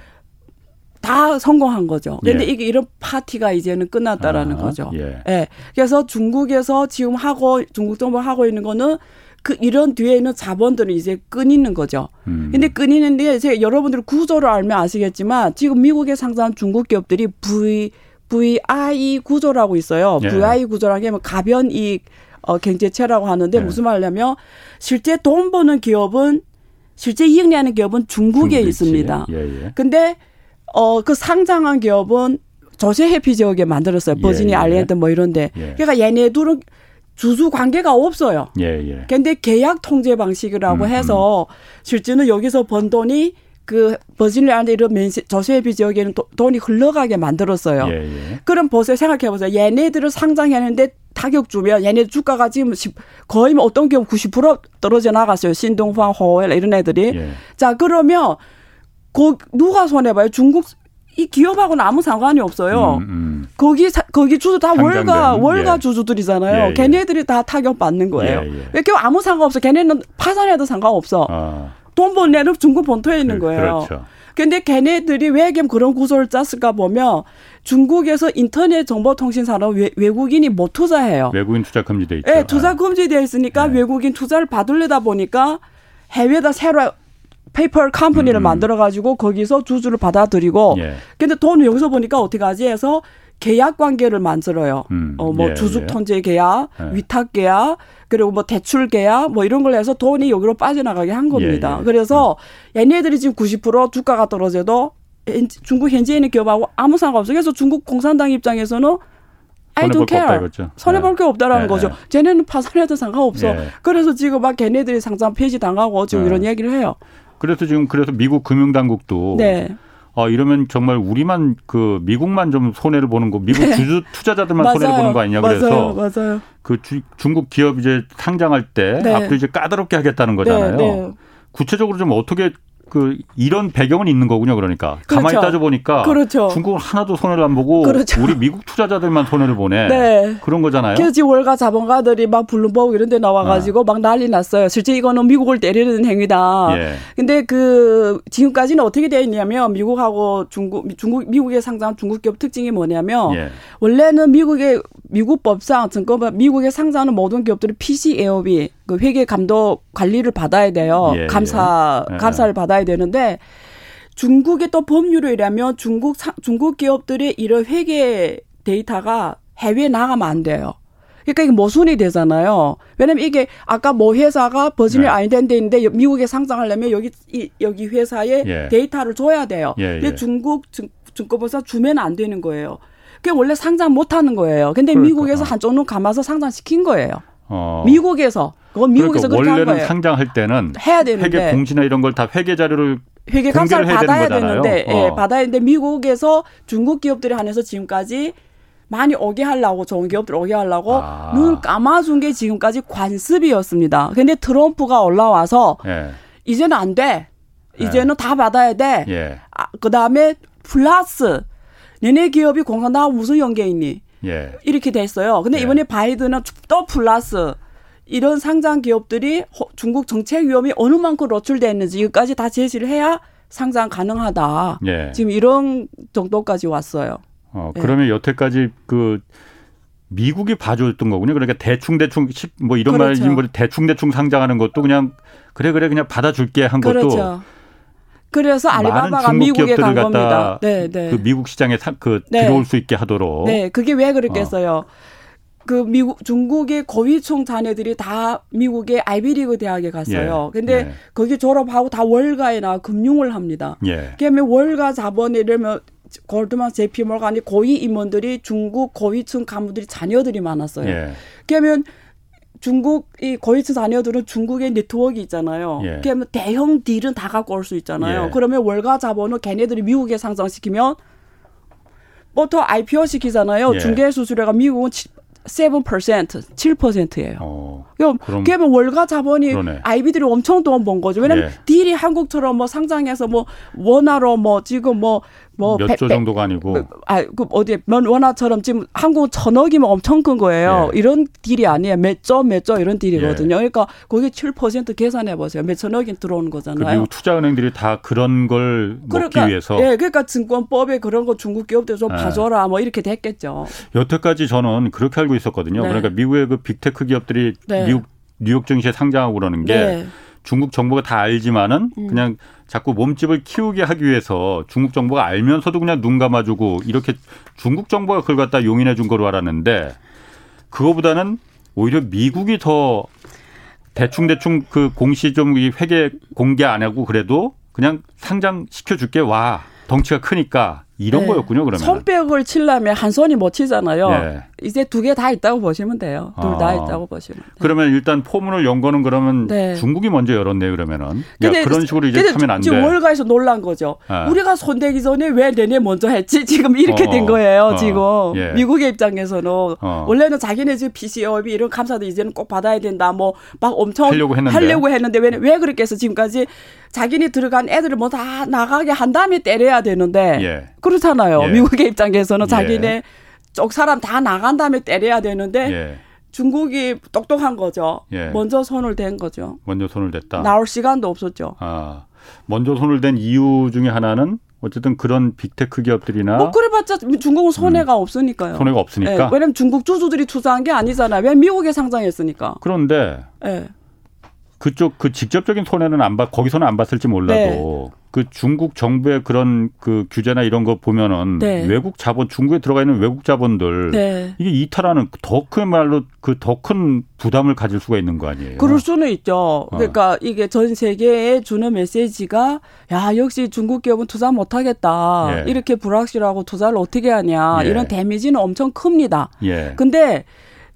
다 성공한 거죠. 그런데 예. 이게 이런 파티가 이제는 끝났다라는 아하, 거죠. 예. 예. 그래서 중국에서 지금 하고 중국 정부 하고 있는 거는 그 이런 뒤에 있는 자본들은 이제 끊이는 거죠. 음. 근데 끊이는데 이제 여러분들 구조를 알면 아시겠지만 지금 미국에 상장한 중국 기업들이 V 브이아이 구조라고 있어요. 예. 브이아이 구조라는 게 뭐 가변이익 어, 경제체라고 하는데 예. 무슨 말이냐면 실제 돈 버는 기업은 실제 이익 내는 기업은 중국에 중국이지. 있습니다. 그런데 예, 예. 어, 그 상장한 기업은 조세 해피 지역에 만들었어요. 버지니아 예, 예. 아일랜드 뭐 이런데. 예. 그러니까 얘네들은 주주 관계가 없어요. 그런데 예, 예. 계약 통제 방식이라고 음, 해서 음. 실제는 여기서 번 돈이 그 버지니아 이런 저세비 지역에는 도, 돈이 흘러가게 만들었어요. 예, 예. 그럼 보세요. 생각해보세요. 얘네들을 상장했는데 타격 주면 얘네 주가가 지금 거의 어떤 경우 구십 퍼센트 떨어져 나갔어요. 신동방, 호엘 이런 애들이. 예. 자 그러면 거, 누가 손해봐요? 중국 이 기업하고는 아무 상관이 없어요. 음, 음. 거기 사, 거기 주주 다 상장된, 월가 월가 예. 주주들이잖아요. 예, 예. 걔네들이 다 타격 받는 거예요. 예, 예. 왜 아무 상관없어. 걔네는 파산해도 상관없어. 아. 돈 번 애는 중국 본토에 있는 거예요. 그런데 그렇죠. 걔네들이 왜 그런 구조를 짰을까 보면 중국에서 인터넷 정보통신 산업 외국인이 못 투자해요. 외국인 투자 금지돼 있죠. 네, 투자 금지돼 있으니까 네. 외국인 투자를 받으려다 보니까 해외에다 새로 페이퍼 컴퍼니를 음. 만들어가지고 거기서 주주를 받아들이고 그런데 예. 돈 여기서 보니까 어떻게 하지 해서 계약 관계를 만들어요. 음, 어, 뭐 예, 주주 통제 계약, 예. 위탁 계약, 그리고 뭐 대출 계약, 뭐 이런 걸 해서 돈이 여기로 빠져나가게 한 겁니다. 예, 예. 그래서 음. 얘네들이 지금 구십 퍼센트 주가가 떨어져도 중국 현지에 있는 기업하고 아무 상관없어요. 그래서 중국 공산당 입장에서는 I don't care. 없다, 손해볼 게 없다라는 예, 거죠. 예. 쟤네는 파산해도 상관없어. 예. 그래서 지금 막 걔네들이 상장 폐지 당하고 지금 예. 이런 얘기를 해요. 그래서 지금 그래서 미국 금융당국도 네. 어, 이러면 정말 우리만 그 미국만 좀 손해를 보는 거 미국 주주 투자자들만 맞아요. 손해를 보는 거 아니냐 그래서 맞아요. 맞아요. 그 주, 중국 기업 이제 상장할 때 네. 앞으로 이제 까다롭게 하겠다는 거잖아요. 네, 네. 구체적으로 좀 어떻게 그 이런 배경은 있는 거군요. 그러니까 그렇죠. 가만히 따져보니까 그렇죠. 중국은 하나도 손해를 안 보고 그렇죠. 우리 미국 투자자들만 손해를 보네. 네. 그런 거잖아요. 그래서 월가 자본가들이 막 블룸버그 이런 데 나와가지고 아. 막 난리 났어요. 실제 이거는 미국을 때리는 행위다. 그런데 예. 그 지금까지는 어떻게 되어 있냐면 미국하고 중국, 중국 미국에 상장한 중국 기업 특징이 뭐냐면 예. 원래는 미국의 미국 법상 증권 미국에 상장하는 모든 기업들이 피씨에이오비 그 회계 감독 관리를 받아야 돼요. 예, 감사 예. 감사를 받아야 되는데 중국의 또 법률을 이라면 중국 중국 기업들의 이런 회계 데이터가 해외에 나가면 안 돼요. 그러니까 이게 모순이 되잖아요. 왜냐면 이게 아까 뭐 회사가 버지니아 네. 아일랜드인데 미국에 상장하려면 여기 이, 여기 회사에 예. 데이터를 줘야 돼요. 예, 근데 예. 중국 증, 증권법에서 주면 안 되는 거예요. 그게 원래 상장 못하는 거예요. 근데 그러니까. 미국에서 한쪽 눈 감아서 상장시킨 거예요. 어. 미국에서. 그건 미국에서 그러니까 그렇게 한 거예요. 원래는 상장할 때는 해야 되는데. 회계 공시나 이런 걸 다 회계 자료를 회계 감사를 받아야 되는데 어. 예, 받아야 되는데 미국에서 중국 기업들에 한해서 지금까지 많이 오게 하려고 좋은 기업들 오게 하려고 아. 눈 감아준 게 지금까지 관습이었습니다. 그런데 트럼프가 올라와서 예. 이제는 안 돼. 이제는 예. 다 받아야 돼. 예. 아, 그다음에 플러스 너네 기업이 공산당하고 무슨 연계있니? 예. 이렇게 됐어요. 그런데 예. 이번에 바이든은 또 플러스 이런 상장 기업들이 중국 정책 위험이 어느 만큼 노출됐는지 이것까지 다 제시를 해야 상장 가능하다. 예. 지금 이런 정도까지 왔어요. 어, 그러면 예. 여태까지 그 미국이 봐줬던 거군요. 그러니까 대충대충 뭐 이런 그렇죠. 말인지 뭐 대충대충 상장하는 것도 그냥 그래 그래 그냥 받아줄게 한 그렇죠. 것도. 그래서 알리바바가 미국에 간 겁니다. 네, 네. 그 미국 시장에 사, 그 네. 들어올 수 있게 하도록. 네, 그게 왜 그랬겠어요? 어. 그 미국 중국의 고위층 자녀들이 다 미국의 아이비리그 대학에 갔어요. 그런데 예. 예. 거기 졸업하고 다 월가에 나와 금융을 합니다. 예. 그러면 월가 자본에 이러면 골드만 제피몰간이 고위 임원들이 중국 고위층 간부들이 자녀들이 많았어요. 예. 그러면 중국 이 고위층 자녀들은 중국의 네트워크 있잖아요. 예. 그러면 대형 딜은 다 갖고 올 수 있잖아요. 예. 그러면 월가 자본은 걔네들이 미국에 상장시키면 보통 아이피오 시키잖아요. 예. 중개 수수료가 미국은 칠 퍼센트, 칠 퍼센트예요. 어, 그럼, 그럼 그러면 월가 자본이 그러네. 아이비들이 엄청 돈 번 거죠. 왜냐하면 예. 딜이 한국처럼 뭐 상장해서 뭐 원화로 뭐 지금 뭐 뭐 몇 조 정도가 아니고 아, 그 어디 원화처럼 지금 한국은 천억이면 엄청 큰 거예요. 예. 이런 딜이 아니에요. 몇 조 몇 조 이런 딜이거든요. 예. 그러니까 거기 칠 퍼센트 계산해 보세요. 몇 천억이 들어오는 거잖아요. 그 미국 투자은행들이 다 그런 걸 그러니까, 먹기 위해서. 예, 그러니까 증권법에 그런 거 중국 기업들 좀 예. 봐줘라 뭐 이렇게 됐겠죠. 여태까지 저는 그렇게 알고 있었거든요. 네. 그러니까 미국의 그 빅테크 기업들이 네. 미국 뉴욕 증시에 상장하고 그러는 게. 네. 중국 정부가 다 알지만은 음. 그냥 자꾸 몸집을 키우게 하기 위해서 중국 정부가 알면서도 그냥 눈 감아주고 이렇게 중국 정부가 그걸 갖다 용인해 준 거로 알았는데 그거보다는 오히려 미국이 더 대충대충 그 공시 좀 회계 공개 안 하고 그래도 그냥 상장시켜줄게 와. 덩치가 크니까 이런 네. 거였군요. 그러면 손뼉을 치려면 한 손이 못 치잖아요. 네. 이제 두 개 다 있다고 보시면 돼요. 둘 다 아. 있다고 보시면 돼요. 그러면 일단 포문을 연 거는 그러면 네. 중국이 먼저 열었네요. 그러면은 근데, 야, 그런 식으로 이제 하면 안 돼. 지금 월가에서 놀란 거죠. 네. 우리가 손대기 전에 왜 내내 먼저 했지? 지금 이렇게 어, 된 거예요. 어, 지금 예. 미국의 입장에서는 어. 원래는 자기네 지금 피씨에이오비 이런 감사도 이제는 꼭 받아야 된다. 뭐 막 엄청 하려고 했는데, 하려고 했는데 왜, 왜 그렇게 해서 지금까지 자기네 들어간 애들을 뭐 다 나가게 한 다음에 때려야 되는데 예. 그렇잖아요. 예. 미국의 입장에서는 예. 자기네 쪽 사람 다 나간 다음에 때려야 되는데 예. 중국이 똑똑한 거죠. 예. 먼저 손을 댄 거죠. 먼저 손을 댔다. 나올 시간도 없었죠. 아, 먼저 손을 댄 이유 중에 하나는 어쨌든 그런 빅테크 기업들이나. 뭐 그래봤자 중국은 손해가 음. 없으니까요. 손해가 없으니까. 예. 왜냐하면 중국 주주들이 투자한 게 아니잖아요. 왜 미국에 상장했으니까. 그런데. 예. 그쪽 그 직접적인 손해는 안 받, 거기서는 안 봤을지 몰라도 네. 그 중국 정부의 그런 그 규제나 이런 거 보면은 네. 외국 자본 중국에 들어가 있는 외국 자본들 네. 이게 이탈하는 더 큰 말로 그 더 큰 부담을 가질 수가 있는 거 아니에요? 그럴 수는 있죠. 그러니까 어. 이게 전 세계에 주는 메시지가 야 역시 중국 기업은 투자 못하겠다 예. 이렇게 불확실하고 투자를 어떻게 하냐 예. 이런 데미지는 엄청 큽니다. 그런데 예.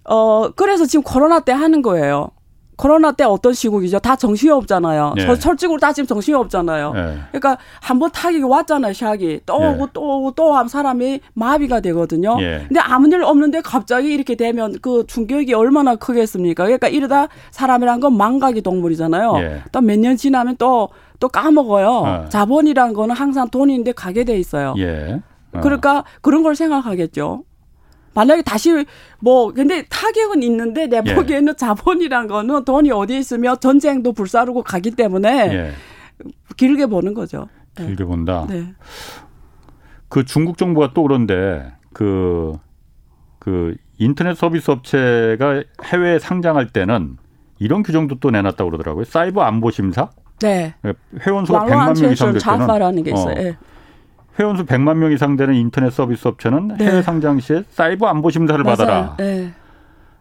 어 그래서 지금 코로나 때 하는 거예요. 코로나 때 어떤 시국이죠? 다 정신이 없잖아요. 예. 솔직으로 다 지금 정신이 없잖아요. 예. 그러니까 한번 타격이 왔잖아요. 샥이. 또 오고 예. 또 오고 또 하면 사람이 마비가 되거든요. 예. 근데 아무 일 없는데 갑자기 이렇게 되면 그 충격이 얼마나 크겠습니까? 그러니까 이러다 사람이란 건 망각이 동물이잖아요. 예. 또 몇 년 지나면 또, 또 까먹어요. 예. 자본이란 거는 항상 돈인데 가게 돼 있어요. 예. 어. 그러니까 그런 걸 생각하겠죠. 만약에 다시 뭐 근데 타격은 있는데 내 보기에는 예. 자본이란 거는 돈이 어디 있으면 전쟁도 불사르고 가기 때문에 예. 길게 보는 거죠. 길게 네. 본다. 네. 그 중국 정부가 또 그런데 그, 그 인터넷 서비스 업체가 해외에 상장할 때는 이런 규정도 또 내놨다고 그러더라고요. 사이버 안보 심사. 네. 회원수가 백만 명 이상 될 때는. 자파라는 게 있어요. 어. 예. 회원수 백만 명 이상 되는 인터넷 서비스 업체는 네. 해외 상장 시에 사이버 안보 심사를 맞아요. 받아라. 네.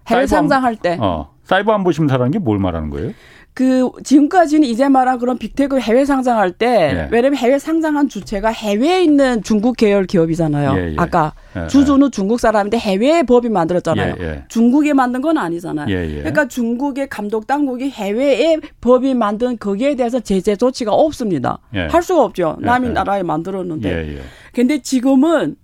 해외 상장할 때. 어, 사이버 안보 심사라는 게 뭘 말하는 거예요? 그 지금까지는 이제 말한 그런 빅테크 해외 상장할 때 예. 왜냐하면 해외 상장한 주체가 해외에 있는 중국 계열 기업이잖아요. 예, 예. 아까 예, 주주는 예. 중국 사람인데 해외의 법이 만들었잖아요. 예, 예. 중국에 만든 건 아니잖아요. 예, 예. 그러니까 중국의 감독 당국이 해외의 법이 만든 거기에 대해서 제재 조치가 없습니다. 예. 할 수가 없죠. 남의 예, 나라에 만들었는데. 그런데 예, 예. 지금은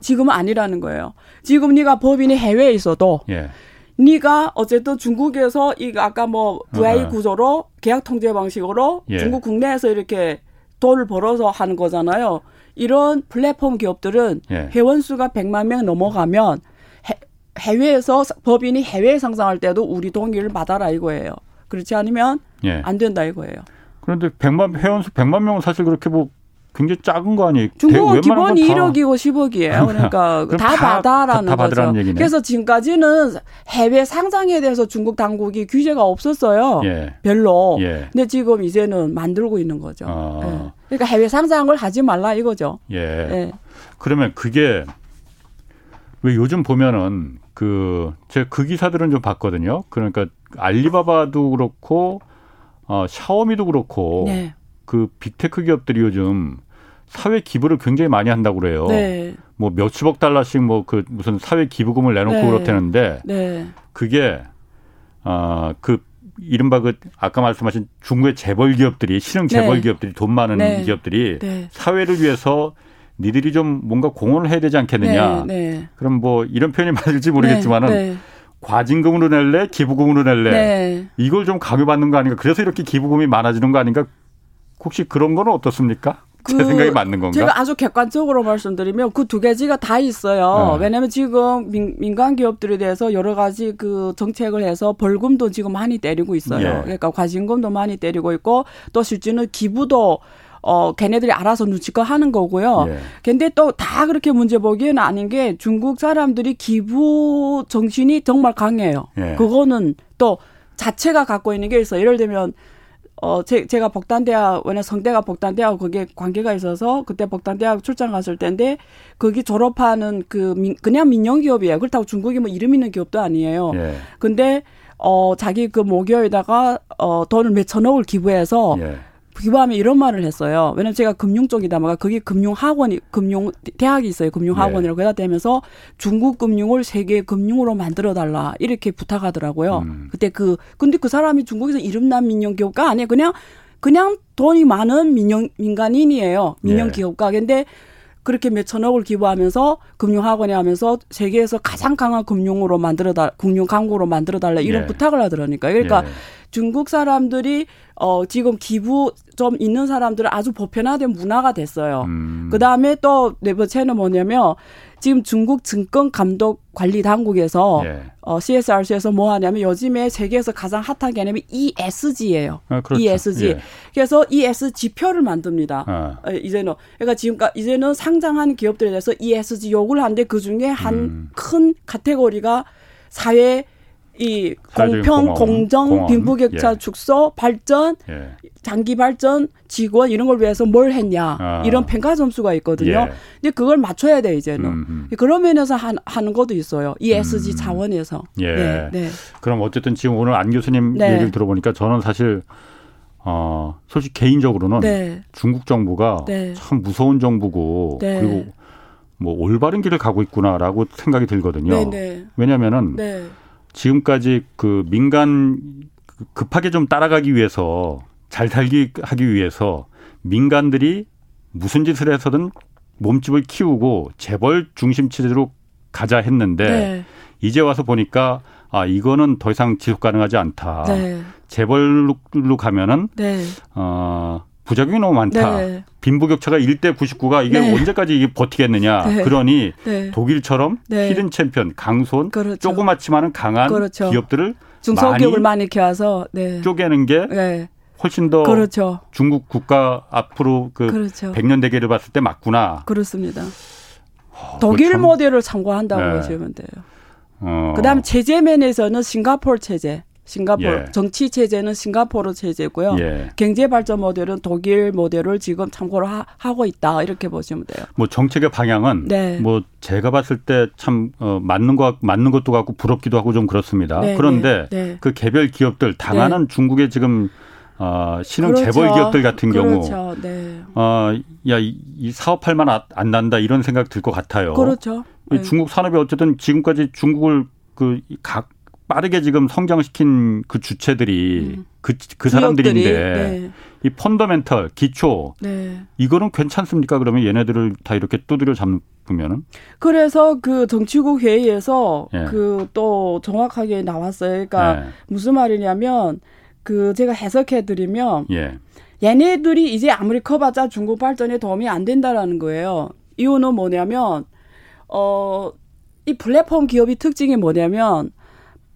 지금은 아니라는 거예요. 지금 네가 법인이 해외에 있어도 예. 네가 어쨌든 중국에서 이 아까 뭐 브이아이 구조로 계약 통제 방식으로 예. 중국 국내에서 이렇게 돈을 벌어서 하는 거잖아요. 이런 플랫폼 기업들은 예. 회원 수가 백만 명 넘어가면 해외에서 법인이 해외에 상장할 때도 우리 동의를 받아라 이거예요. 그렇지 않으면 예. 안 된다 이거예요. 그런데 백만 회원 수 백만 명은 사실 그렇게 뭐 굉장히 작은 거 아니에요? 중국은 기본이 일억이고 십억이에요. 그러니까 다, 다 받아라는 다, 다 거죠. 얘기네. 그래서 지금까지는 해외 상장에 대해서 중국 당국이 규제가 없었어요. 예. 별로. 예. 근데 지금 이제는 만들고 있는 거죠. 아. 예. 그러니까 해외 상장을 하지 말라 이거죠. 예. 예. 그러면 그게 왜 요즘 보면은 그 제가 그 기사들은 좀 봤거든요. 그러니까 알리바바도 그렇고 어, 샤오미도 그렇고 네. 그 빅테크 기업들이 요즘 사회 기부를 굉장히 많이 한다고 그래요. 네. 뭐 몇십억 달러씩 뭐 그 무슨 사회 기부금을 내놓고 네. 그렇다는데 네. 그게 아 그 이른바 그 아까 말씀하신 중국의 재벌 기업들이 신흥 재벌 네. 기업들이 돈 많은 네. 기업들이 네. 사회를 위해서 니들이 좀 뭔가 공헌을 해야 되지 않겠느냐. 네. 네. 그럼 뭐 이런 표현이 맞을지 모르겠지만은. 네. 네. 과징금으로 낼래 기부금으로 낼래 네. 이걸 좀 강요받는 거 아닌가. 그래서 이렇게 기부금이 많아지는 거 아닌가. 혹시 그런 건 어떻습니까? 그 제 생각이 맞는 건가? 제가 아주 객관적으로 말씀드리면 그 두 가지가 다 있어요. 네. 왜냐하면 지금 민, 민간 기업들에 대해서 여러 가지 그 정책을 해서 벌금도 지금 많이 때리고 있어요. 예. 그러니까 과징금도 많이 때리고 있고 또 실제는 기부도 어 걔네들이 알아서 눈치껏 하는 거고요. 그런데 예. 또 다 그렇게 문제 보기에는 아닌 게 중국 사람들이 기부 정신이 정말 강해요. 예. 그거는 또 자체가 갖고 있는 게 있어요. 예를 들면 어, 제, 제가 복단 대학, 왜냐 성대가 복단 대학 거기에 관계가 있어서 그때 복단 대학 출장 갔을 때인데 거기 졸업하는 그 민, 그냥 민영 기업이에요. 그렇다고 중국이 뭐 이름 있는 기업도 아니에요. 예. 근데 어 자기 그 모교에다가 어 돈을 몇 천억을 기부해서 예. 기부하면 이런 말을 했어요. 왜냐면 제가 금융 쪽이다 보니까 거기 금융 학원이 금융 대학이 있어요. 금융 학원이라고 해야 되면서 중국 금융을 세계 금융으로 만들어 달라 이렇게 부탁하더라고요. 음. 그때 그 근데 그 사람이 중국에서 이름난 민영 기업가 아니에요. 그냥 그냥 돈이 많은 민영 민간인이에요. 민영 예. 기업가. 근데 그렇게 몇 천억을 기부하면서 금융학원에 하면서 세계에서 가장 강한 금융으로 만들어달, 금융 강국으로 만들어달라 이런 예. 부탁을 하더라니까. 그러니까 예. 중국 사람들이 어, 지금 기부 좀 있는 사람들은 아주 보편화된 문화가 됐어요. 음. 그 다음에 또 네 번째는 뭐냐면 지금 중국 증권감독관리당국에서 예. 어, 씨에스아르씨에서 뭐 하냐면 요즘에 세계에서 가장 핫한 게 아니면 이에스지예요. 아, 그렇죠. 이에스지. 예. 그래서 이에스지표를 만듭니다. 아. 이제는 그러니까 지금 이제는 상장한 기업들에 대해서 이에스지 요구를 하는데 그중에 한 큰 음. 카테고리가 사회 이 공평, 공원, 공정, 빈부격차 예. 축소, 발전, 예. 장기 발전, 직원 이런 걸 위해서 뭘 했냐 아. 이런 평가 점수가 있거든요. 예. 근데 그걸 맞춰야 돼 이제는. 음흠. 그런 면에서 한, 하는 것도 있어요. 이에스지 음. 차원에서. 예. 네, 네. 그럼 어쨌든 지금 오늘 안 교수님 네. 얘기를 들어보니까 저는 사실 어, 솔직히 개인적으로는 네. 중국 정부가 네. 참 무서운 정부고 네. 그리고 뭐 올바른 길을 가고 있구나라고 생각이 들거든요. 네, 네. 왜냐하면은. 네. 지금까지 그 민간 급하게 좀 따라가기 위해서 잘 살기 하기 위해서 민간들이 무슨 짓을 해서든 몸집을 키우고 재벌 중심 체제로 가자 했는데 네. 이제 와서 보니까 아 이거는 더 이상 지속 가능하지 않다. 네. 재벌로 가면은 네. 어, 부작용이 너무 많다. 네. 빈부격차가 일 대 구십구가 이게 네. 언제까지 이게 버티겠느냐. 네. 그러니 네. 독일처럼 네. 히든 챔피언 강손 그렇죠. 조그맣지만은 강한 그렇죠. 기업들을 중소기업을 많이 키워서 네. 쪼개는 게 네. 훨씬 더 그렇죠. 중국 국가 앞으로 그 그렇죠. 백 년 대계를 봤을 때 맞구나. 그렇습니다. 어, 독일 참... 모델을 참고한다고 네. 보시면 돼요. 어. 그다음 제재 면에서는 싱가포르 체제. 싱가포르 예. 정치 체제는 싱가포르 체제고요. 예. 경제 발전 모델은 독일 모델을 지금 참고로 하, 하고 있다 이렇게 보시면 돼요. 뭐 정책의 방향은 네. 뭐 제가 봤을 때 참 어, 맞는 것 맞는 것도 같고 부럽기도 하고 좀 그렇습니다. 네, 그런데 네, 네. 그 개별 기업들 당하는 네. 중국의 지금 어, 신흥 그렇죠. 재벌 기업들 같은 그렇죠. 경우, 네. 어, 야, 이, 이 사업할 만 안 난다 이런 생각 들 것 같아요. 그렇죠. 네. 중국 산업이 어쨌든 지금까지 중국을 그 각 빠르게 지금 성장시킨 그 주체들이 음. 그, 그 사람들인데 네. 이 펀더멘털 기초 네. 이거는 괜찮습니까? 그러면 얘네들을 다 이렇게 두드려 잡으면은 그래서 그 정치국 회의에서 네. 그 또 정확하게 나왔어요. 그러니까 네. 무슨 말이냐면 그 제가 해석해 드리면 예. 얘네들이 이제 아무리 커봤자 중국 발전에 도움이 안 된다라는 거예요. 이유는 뭐냐면 어, 이 플랫폼 기업이 특징이 뭐냐면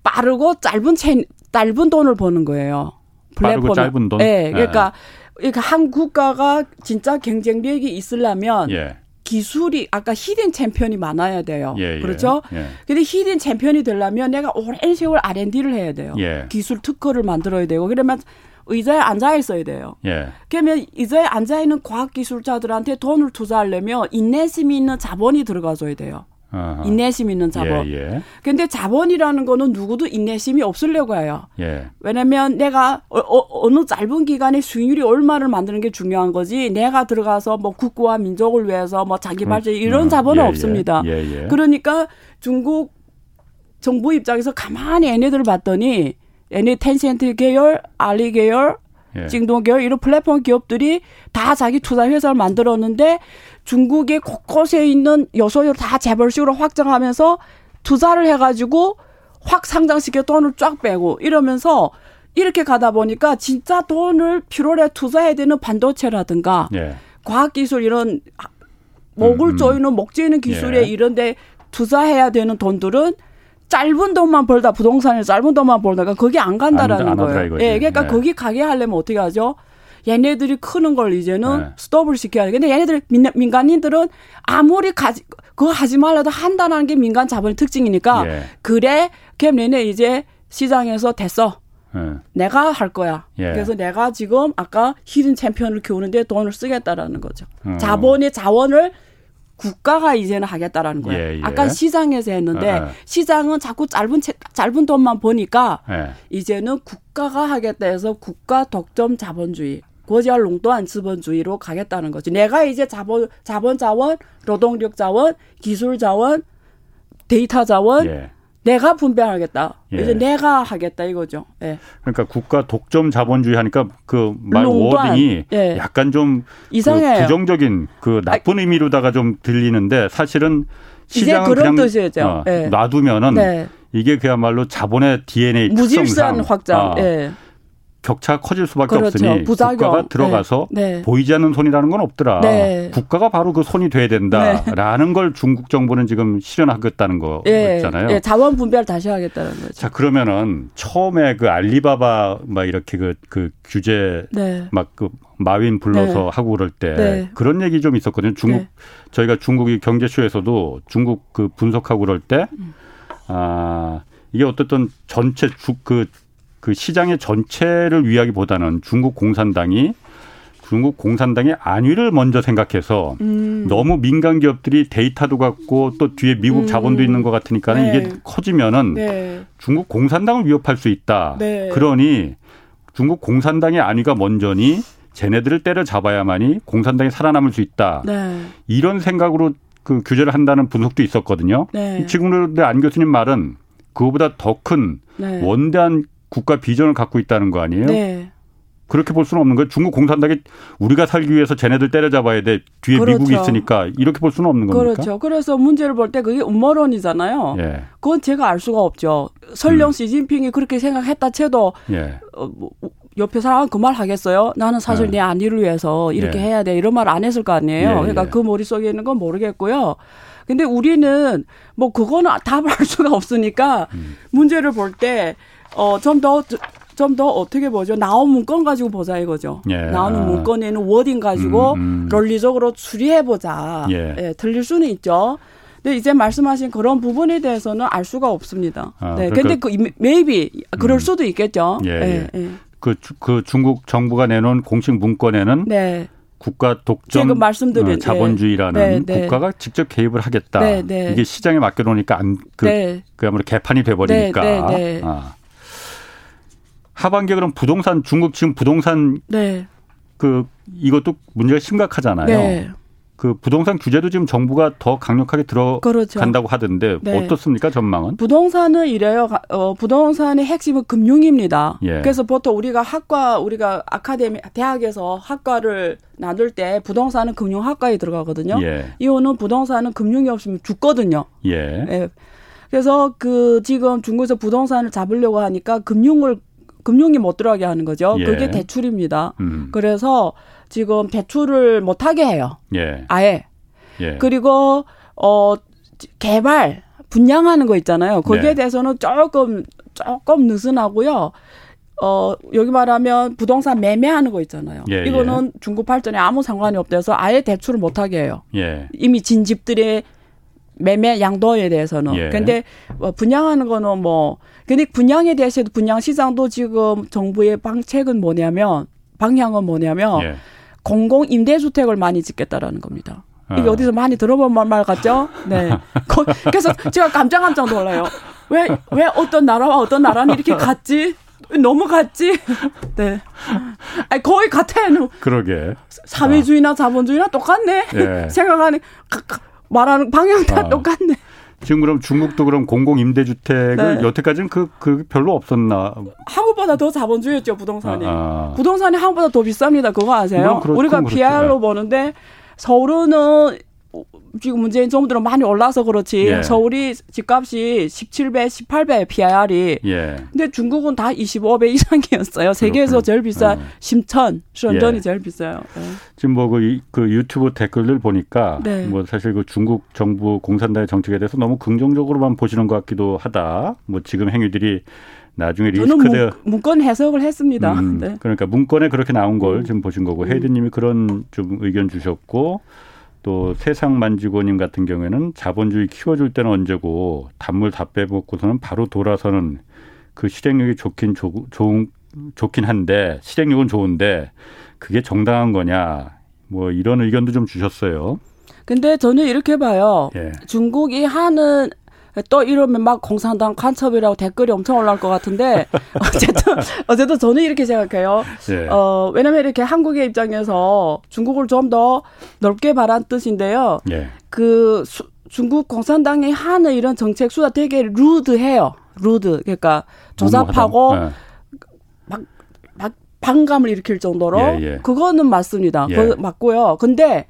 빠르고 짧은 체, 짧은 돈을 버는 거예요. 플랫폼. 빠르고 짧은 돈. 네, 그러니까, 네. 그러니까 한 국가가 진짜 경쟁력이 있으려면 예. 기술이 아까 히든 챔피언이 많아야 돼요. 예, 예, 그렇죠? 예. 근데 히든 챔피언이 되려면 내가 오랜 세월 알앤디를 해야 돼요. 예. 기술 특허를 만들어야 되고 그러면 의자에 앉아 있어야 돼요. 예. 그러면 의자에 앉아 있는 과학기술자들한테 돈을 투자하려면 인내심 있는 자본이 들어가줘야 돼요. 아하. 인내심 있는 자본. 그런데 예, 예. 자본이라는 거는 누구도 인내심이 없으려고 해요. 예. 왜냐하면 내가 어, 어, 어느 짧은 기간에 수익률이 얼마를 만드는 게 중요한 거지 내가 들어가서 뭐 국고와 민족을 위해서 뭐 자기 발전 이런 자본은 예, 없습니다. 예, 예. 그러니까 중국 정부 입장에서 가만히 얘네들을 봤더니 얘네 텐센트 계열, 알리 계열, 예. 징동 계열 이런 플랫폼 기업들이 다 자기 투자 회사를 만들었는데 중국의 곳곳에 있는 요소를 다 재벌식으로 확장하면서 투자를 해가지고 확 상장시켜 돈을 쫙 빼고 이러면서 이렇게 가다 보니까 진짜 돈을 필요로 투자해야 되는 반도체라든가 예. 과학기술 이런 목을 조이는 음, 음. 목 조이는 기술에 예. 이런 데 투자해야 되는 돈들은 짧은 돈만 벌다 부동산에 짧은 돈만 벌다가 거기 안 간다라는 안, 안 거예요. 예, 그러니까 네. 거기 가게 하려면 어떻게 하죠? 얘네들이 크는 걸 이제는 네. 스톱을 시켜야 돼. 근데 얘네들 민, 민간인들은 아무리 가지, 그거 하지 말라도 한다는 게 민간 자본의 특징이니까 예. 그래, 걔 얘네 이제 시장에서 됐어. 네. 내가 할 거야. 예. 그래서 내가 지금 아까 히든 챔피언을 키우는데 돈을 쓰겠다라는 거죠. 음. 자본의 자원을 국가가 이제는 하겠다라는 거예요. 예, 예. 아까 시장에서 했는데 어, 어. 시장은 자꾸 짧은 채, 짧은 돈만 보니까 예. 이제는 국가가 하겠다 해서 국가 독점 자본주의, 고지할 농도한 자본주의로 가겠다는 거죠. 내가 이제 자본, 자본 자원, 노동력 자원, 기술 자원, 데이터 자원 예. 내가 분배하겠다. 예. 이제 내가 하겠다 이거죠. 예. 그러니까 국가 독점 자본주의 하니까 그 말 워딩이 예. 약간 좀 이상해요. 그 부정적인 그 나쁜 아, 의미로다가 좀 들리는데 사실은 시장은 이제 그런 그냥 뜻이죠. 어, 예. 놔두면은 네. 이게 그야말로 자본의 디엔에이 특성상 무질서한 확장. 아, 예. 격차가 커질 수밖에 그렇죠. 없으니 부작용. 국가가 들어가서 네. 네. 보이지 않는 손이라는 건 없더라. 네. 국가가 바로 그 손이 돼야 된다라는 네. 걸 중국 정부는 지금 실현하겠다는 거잖아요. 네. 네. 자원 분배를 다시 하겠다는 거죠. 자 그러면은 처음에 그 알리바바 막 이렇게 그, 그 규제 네. 막 그 마윈 불러서 네. 하고 그럴 때 네. 그런 얘기 좀 있었거든요. 중국 네. 저희가 중국이 경제쇼에서도 중국 그 분석하고 그럴 때 아 이게 어쨌든 전체 주 그 그 시장의 전체를 위하기보다는 중국 공산당이 중국 공산당의 안위를 먼저 생각해서 음. 너무 민간 기업들이 데이터도 갖고 또 뒤에 미국 음. 자본도 있는 것 같으니까 네. 이게 커지면은 네. 중국 공산당을 위협할 수 있다. 네. 그러니 중국 공산당의 안위가 먼저니 쟤네들을 때려잡아야만이 공산당이 살아남을 수 있다. 네. 이런 생각으로 그 규제를 한다는 분석도 있었거든요. 네. 지금 안 교수님 말은 그거보다 더 큰 네. 원대한 국가 비전을 갖고 있다는 거 아니에요? 네. 그렇게 볼 수는 없는 거예요. 중국 공산당이 우리가 살기 위해서 쟤네들 때려잡아야 돼. 뒤에 그렇죠. 미국이 있으니까 이렇게 볼 수는 없는 겁니까? 그렇죠. 그래서 문제를 볼 때 그게 음모론이잖아요. 예. 그건 제가 알 수가 없죠. 설령 음. 시진핑이 그렇게 생각했다 쳐도 예. 어, 뭐, 옆에 사람은 그 말 하겠어요? 나는 사실 예. 내 안위를 위해서 이렇게 예. 해야 돼. 이런 말 안 했을 거 아니에요. 예. 그러니까 예. 그 머릿속에 있는 건 모르겠고요. 근데 우리는 뭐 그거는 답을 할 수가 없으니까 음. 문제를 볼 때 어, 좀 더, 좀 더 어떻게 보죠? 나온 문건 가지고 보자 이거죠. 예. 나오는 문건에는 워딩 가지고 음, 음. 논리적으로 추리해보자. 예. 예, 틀릴 수는 있죠. 근데 이제 말씀하신 그런 부분에 대해서는 알 수가 없습니다. 아, 네, 그런데 그러니까, 그 maybe 그럴 음, 수도 있겠죠. 예, 예, 예. 그, 그 중국 정부가 내놓은 공식 문건에는 네, 국가 독점 지금 말씀드린, 어, 자본주의라는 네, 네, 국가가 직접 개입을 하겠다. 네, 네. 이게 시장에 맡겨놓으니까 안, 그, 네, 그야말로 개판이 돼버리니까. 네, 네, 네. 아. 하반기에 그럼 부동산, 중국 지금 부동산 네, 그 이것도 문제가 심각하잖아요. 네. 그 부동산 규제도 지금 정부가 더 강력하게 들어간다고 하던데 네, 어떻습니까 전망은? 부동산은 이래요. 어, 부동산의 핵심은 금융입니다. 예. 그래서 보통 우리가 학과 우리가 아카데미 대학에서 학과를 나눌 때 부동산은 금융학과에 들어가거든요. 예. 이유는 부동산은 금융이 없으면 죽거든요. 예. 예. 그래서 그 지금 중국에서 부동산을 잡으려고 하니까 금융을 금융이 못 들어가게 하는 거죠. 예. 그게 대출입니다. 음. 그래서 지금 대출을 못하게 해요. 예. 아예. 예. 그리고 어, 개발, 분양하는 거 있잖아요. 거기에 예, 대해서는 조금 조금 느슨하고요. 어, 여기 말하면 부동산 매매하는 거 있잖아요. 예. 이거는 예, 중국 발전에 아무 상관이 없대서 아예 대출을 못하게 해요. 예. 이미 진 집들의 매매 양도에 대해서는. 예. 근데 분양하는 거는 뭐, 근데 분양에 대해서도 분양 시장도 지금 정부의 방책은 뭐냐면, 방향은 뭐냐면, 예, 공공 임대주택을 많이 짓겠다라는 겁니다. 어. 이게 어디서 많이 들어본 말 같죠? 네. 그래서 제가 깜짝깜짝 놀라요. 왜, 왜 어떤 나라와 어떤 나라는 이렇게 같지? 너무 같지? 네. 아니, 거의 같아. 그러게. 사회주의나 어, 자본주의나 똑같네. 예. 생각하는, 말하는 방향 다 어, 똑같네. 지금 그럼 중국도 그럼 공공 임대주택을 네, 여태까지는 그, 그 별로 없었나? 한국보다 더 자본주의였죠 부동산이. 아, 아. 부동산이 한국보다 더 비쌉니다. 그거 아세요? 우리가 비알로 보는데 서울은 지금 문재인 정부들은 많이 올라서 그렇지 예, 서울이 집값이 십칠 배, 십팔 배 비알이. 예. 근데 중국은 다 이십오 배 이상이었어요. 세계에서 그렇구나. 제일 비싼 어, 심천, 션전이 예, 제일 비싸요. 예. 지금 뭐 그 그 유튜브 댓글들 보니까 네, 뭐 사실 그 중국 정부 공산당의 정책에 대해서 너무 긍정적으로만 보시는 것 같기도 하다. 뭐 지금 행위들이 나중에 리스크되어. 저는 문건 해석을 했습니다. 음, 네. 그러니까 문건에 그렇게 나온 걸 음, 지금 보신 거고 음, 헤이든님이 그런 좀 의견 주셨고. 또 세상만지고님 같은 경우에는 자본주의 키워줄 때는 언제고 단물 다 빼먹고서는 바로 돌아서는 그 실행력이 좋긴 조, 조, 좋긴 한데 실행력은 좋은데 그게 정당한 거냐 뭐 이런 의견도 좀 주셨어요. 근데 저는 이렇게 봐요. 예. 중국이 하는 또 이러면 막 공산당 간첩이라고 댓글이 엄청 올라올 것 같은데 어쨌든 어쨌든 저는 이렇게 생각해요. 예. 어, 왜냐하면 이렇게 한국의 입장에서 중국을 좀 더 넓게 바란 뜻인데요. 예. 그 수, 중국 공산당이 하는 이런 정책 수가 되게 루드해요. 루드 그러니까 조잡하고 예, 막, 막 반감을 일으킬 정도로 예, 예, 그거는 맞습니다. 예. 그거 맞고요. 근데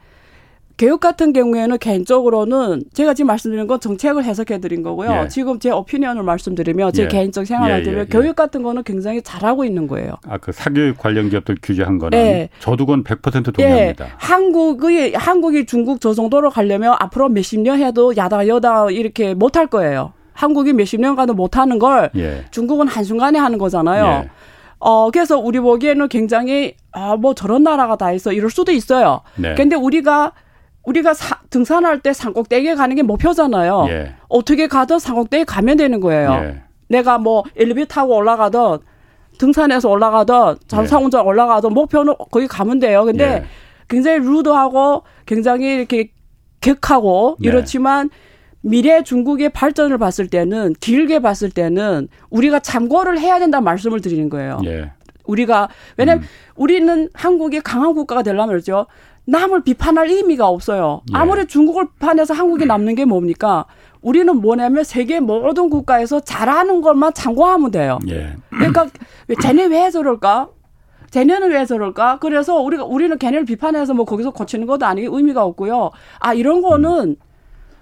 교육 같은 경우에는 개인적으로는 제가 지금 말씀드린 건 정책을 해석해드린 거고요. 예. 지금 제 오피니언을 말씀드리면 제 예, 개인적 생활을 드리면 예, 예, 교육 같은 거는 굉장히 잘하고 있는 거예요. 아, 그 사교육 관련 기업들 규제한 거는 예, 저도 그건 백 퍼센트 동의합니다. 예. 한국이, 한국이 중국 저 정도로 가려면 앞으로 몇십 년 해도 야당 여당 이렇게 못할 거예요. 한국이 몇십 년간도 못하는 걸 예, 중국은 한순간에 하는 거잖아요. 예. 어, 그래서 우리 보기에는 굉장히 아, 뭐 저런 나라가 다 있어 이럴 수도 있어요. 네. 근데 우리가 우리가 사, 등산할 때 산꼭대기에 가는 게 목표잖아요. 예. 어떻게 가든 산꼭대기에 가면 되는 거예요. 예. 내가 뭐 엘리베이터 타고 올라가든 등산해서 올라가든 자동차운전 예, 올라가든 목표는 거기 가면 돼요. 근데 예, 굉장히 루드하고 굉장히 이렇게 격하고 예, 이렇지만 미래 중국의 발전을 봤을 때는 길게 봤을 때는 우리가 참고를 해야 된다는 말씀을 드리는 거예요. 예. 우리가 왜냐하면 음, 우리는 한국이 강한 국가가 되려면 그렇죠. 남을 비판할 의미가 없어요. 예. 아무리 중국을 비판해서 한국이 남는 게 뭡니까? 우리는 뭐냐면 세계 모든 국가에서 잘하는 것만 참고하면 돼요. 예. 그러니까 쟤네 왜 저럴까? 쟤네는 왜 저럴까? 그래서 우리가 우리는 걔네를 비판해서 뭐 거기서 고치는 것도 아니고 의미가 없고요. 아 이런 거는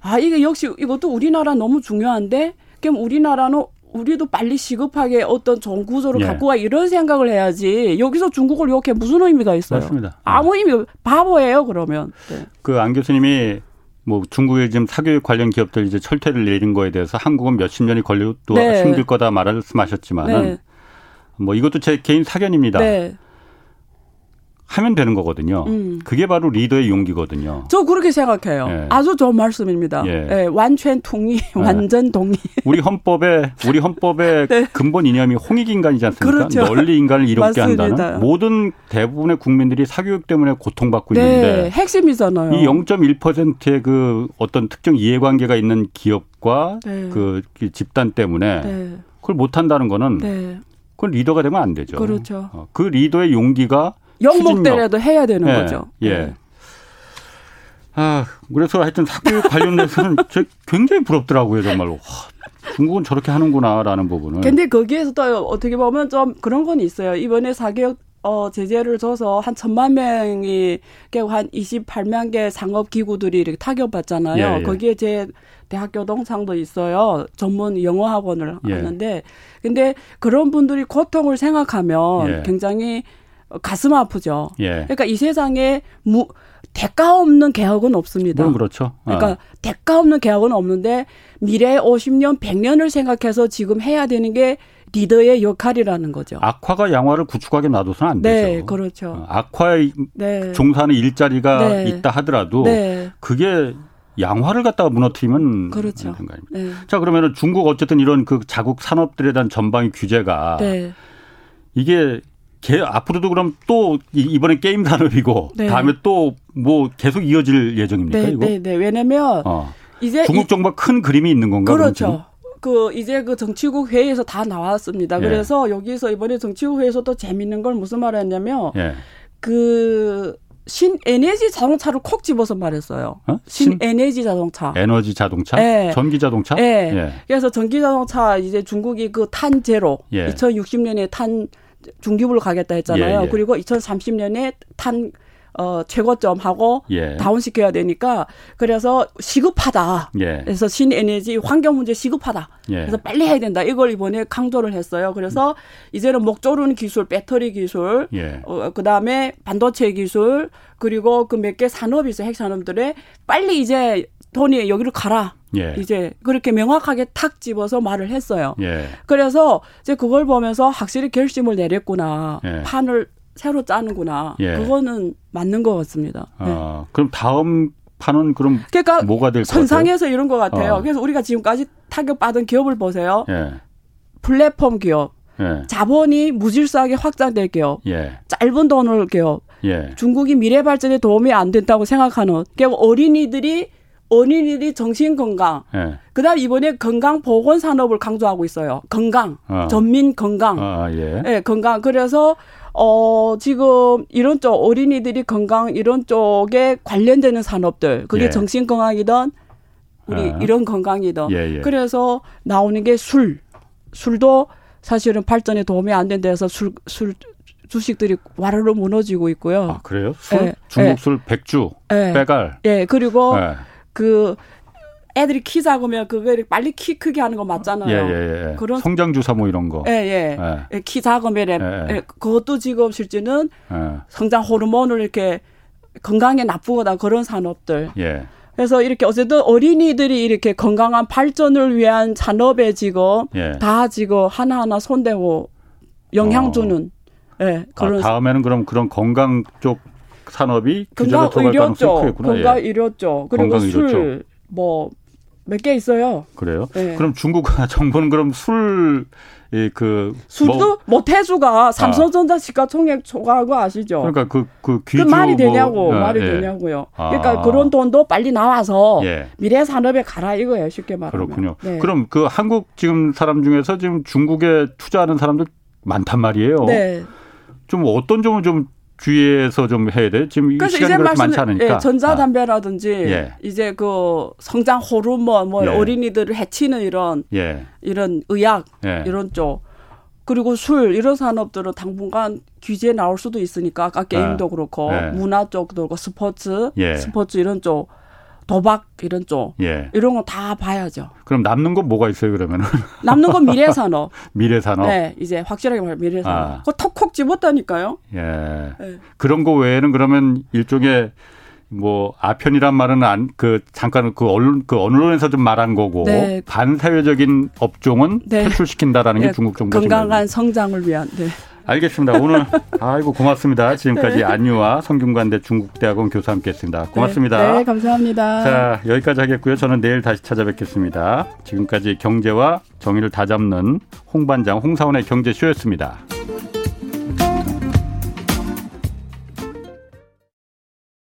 아 이게 역시 이것도 우리나라 너무 중요한데 그럼 우리나라는 우리도 빨리 시급하게 어떤 전 구조를 예, 갖고 와 이런 생각을 해야지 여기서 중국을 욕해 무슨 의미가 있어요? 맞습니다. 아무 의미 바보예요 그러면. 네. 그 안 교수님이 뭐 중국의 지금 사교육 관련 기업들 이제 철퇴를 내린 거에 대해서 한국은 몇십 년이 걸리고 또 네, 힘들 거다 말씀하셨지만은 네, 뭐 이것도 제 개인 사견입니다. 네. 하면 되는 거거든요. 음. 그게 바로 리더의 용기거든요. 저 그렇게 생각해요. 예. 아주 좋은 말씀입니다. 예. 예. 완전 동의, 예. 완전 동의. 우리 헌법의 우리 헌법의 네. 근본 이념이 홍익인간이지 않습니까? 그렇죠. 널리 인간을 이롭게 맞습니다. 한다는. 모든 대부분의 국민들이 사교육 때문에 고통받고 네. 있는데 핵심이잖아요. 이 영 점 일 퍼센트의 그 어떤 특정 이해관계가 있는 기업과 네. 그 집단 때문에 네. 그걸 못 한다는 거는 네. 그건 리더가 되면 안 되죠. 그렇죠. 그 리더의 용기가 영목대라도 해야 되는 예, 거죠. 예. 네. 아, 그래서 하여튼 사교육 관련돼서는 굉장히 부럽더라고요, 정말로. 와, 중국은 저렇게 하는구나라는 부분을. 근데 거기에서 또 어떻게 보면 좀 그런 건 있어요. 이번에 사교육 어, 제재를 줘서 한 천만 명이, 한 이십팔만 개 상업기구들이 이렇게 타격받잖아요. 예, 예. 거기에 제 대학교 동창도 있어요. 전문 영어학원을 예. 하는데. 근데 그런 분들이 고통을 생각하면 예. 굉장히 가슴 아프죠. 예. 그러니까 이 세상에 무, 대가 없는 계약은 없습니다. 물론 그렇죠. 아. 그러니까 대가 없는 계약은 없는데 미래 오십 년, 백 년을 생각해서 지금 해야 되는 게 리더의 역할이라는 거죠. 악화가 양화를 구축하게 놔둬서는 안 네, 되죠. 그렇죠. 악화에 네. 종사하는 일자리가 네. 있다 하더라도 네. 그게 양화를 갖다가 무너뜨리면 그렇죠. 생각입니다. 네. 자, 그러면은 중국 어쨌든 이런 그 자국 산업들에 대한 전방위 규제가 네. 이게 게, 앞으로도 그럼 또 이번에 게임 산업이고 네. 다음에 또 뭐 계속 이어질 예정입니까? 네, 이거? 네, 네. 왜냐하면 어. 이제 중국 정부가 큰 그림이 있는 건가요? 그렇죠. 그 이제 그 정치국 회의에서 다 나왔습니다. 예. 그래서 여기서 이번에 정치국 회의에서 또 재밌는 걸 무슨 말을 했냐면 예. 그 신에너지 자동차를 콕 집어서 말했어요. 어? 신에너지 자동차. 에너지 자동차? 예. 전기 자동차? 예. 예. 그래서 전기 자동차 이제 중국이 그 탄제로 예. 이천육십 년에 탄 중기부를 가겠다 했잖아요. 예, 예. 그리고 이천삼십 년에 탄 어, 최고점하고 예. 다운시켜야 되니까 그래서 시급하다. 예. 그래서 신에너지 환경 문제 시급하다. 예. 그래서 빨리 해야 된다. 이걸 이번에 강조를 했어요. 그래서 이제는 목 조르는 기술, 배터리 기술, 예. 어, 그다음에 반도체 기술, 그리고 그 몇 개 산업이 있어요. 핵산업들에 빨리 이제 돈이 여기로 가라. 예. 이제 그렇게 명확하게 탁 집어서 말을 했어요. 예. 그래서 이제 그걸 보면서 확실히 결심을 내렸구나. 예. 판을 새로 짜는구나. 예. 그거는 맞는 것 같습니다. 아, 네. 그럼 다음 판은 그럼 그러니까 뭐가 될 것 같아요? 선상에서 이런 것 같아요. 어. 그래서 우리가 지금까지 타격받은 기업을 보세요. 예. 플랫폼 기업, 예. 자본이 무질서하게 확장될 기업, 예. 짧은 돈을 기업, 예. 중국이 미래 발전에 도움이 안 된다고 생각하는 그리고 어린이들이 어린이들이 정신건강, 예. 그 다음 이번에 건강보건산업을 강조하고 있어요. 건강, 어. 전민 건강. 아, 예. 예, 건강. 그래서 어, 지금 이런 쪽 어린이들이 건강 이런 쪽에 관련되는 산업들, 그게 예. 정신건강이든 우리 아. 이런 건강이든. 예, 예. 그래서 나오는 게 술. 술도 사실은 발전에 도움이 안 된다해서 술, 술 주식들이 와르르 무너지고 있고요. 아, 그래요? 술? 예. 중국 술, 예. 백주, 예. 빼갈. 예, 그리고 예. 그 애들이 키 작으면 그걸 빨리 키 크게 하는 거 맞잖아요. 예, 예, 예. 그런 성장 주사 뭐 이런 거. 예, 예. 예. 키 작으면 예, 예. 그것도 지금 실제는 예. 성장 호르몬을 이렇게 건강에 나쁘거나 그런 산업들. 예. 그래서 이렇게 어쨌든 어린이들이 이렇게 건강한 발전을 위한 산업에 지금 예. 다 지금 하나하나 손대고 영향 주는. 어. 예. 그런 아, 다음에는 그럼 그런 건강 쪽. 산업이 규제가 들어갈 가능성이 크겠구나. 건강 의료 쪽. 그리고 술 뭐 몇 개 있어요. 그래요? 네. 그럼 중국 정부는 그럼 술 그 술도 뭐, 모태수가 삼성전자 아. 시가총액 초과하고 아시죠? 그러니까 그 그 그 말이 되냐고 뭐, 아, 말이 예. 되냐고요. 그러니까 아. 그런 돈도 빨리 나와서 예. 미래 산업에 가라 이거예요. 쉽게 말하면. 그렇군요. 네. 그럼 그 한국 지금 사람 중에서 지금 중국에 투자하는 사람들 많단 말이에요. 네. 좀 어떤 점을 좀 주의해서 좀 해야 돼요? 지금 이 시간이 그렇게 많지 않으니까. 예, 전자담배라든지 아. 예. 이제 그 성장 호르몬 뭐 예. 어린이들을 해치는 이런 예. 이런 의약 예. 이런 쪽. 그리고 술 이런 산업들은 당분간 규제에 나올 수도 있으니까 아까 게임도 아. 그렇고 예. 문화 쪽도 그렇고 스포츠 예. 스포츠 이런 쪽. 도박 이런 쪽 예. 이런 거 다 봐야죠. 그럼 남는 건 뭐가 있어요 그러면은? 남는 건 미래 산업. 미래 산업. 네, 이제 확실하게 말 미래 산업. 아. 그거 턱콕 집었다니까요. 예. 네. 그런 거 외에는 그러면 일종의 뭐 아편이란 말은 안 그 잠깐 그 언론 그 언론에서 좀 말한 거고 네. 반사회적인 업종은 네. 퇴출시킨다라는 네. 게 중국 정부 건강한 성장을 위한. 네. 알겠습니다. 오늘 아이고 고맙습니다. 지금까지 네. 안유화 성균관대 중국대학원 교수 함께했습니다. 고맙습니다. 네, 네 감사합니다. 자 여기까지 하겠고요. 저는 내일 다시 찾아뵙겠습니다. 지금까지 경제와 정의를 다잡는 홍반장 홍사원의 경제쇼였습니다.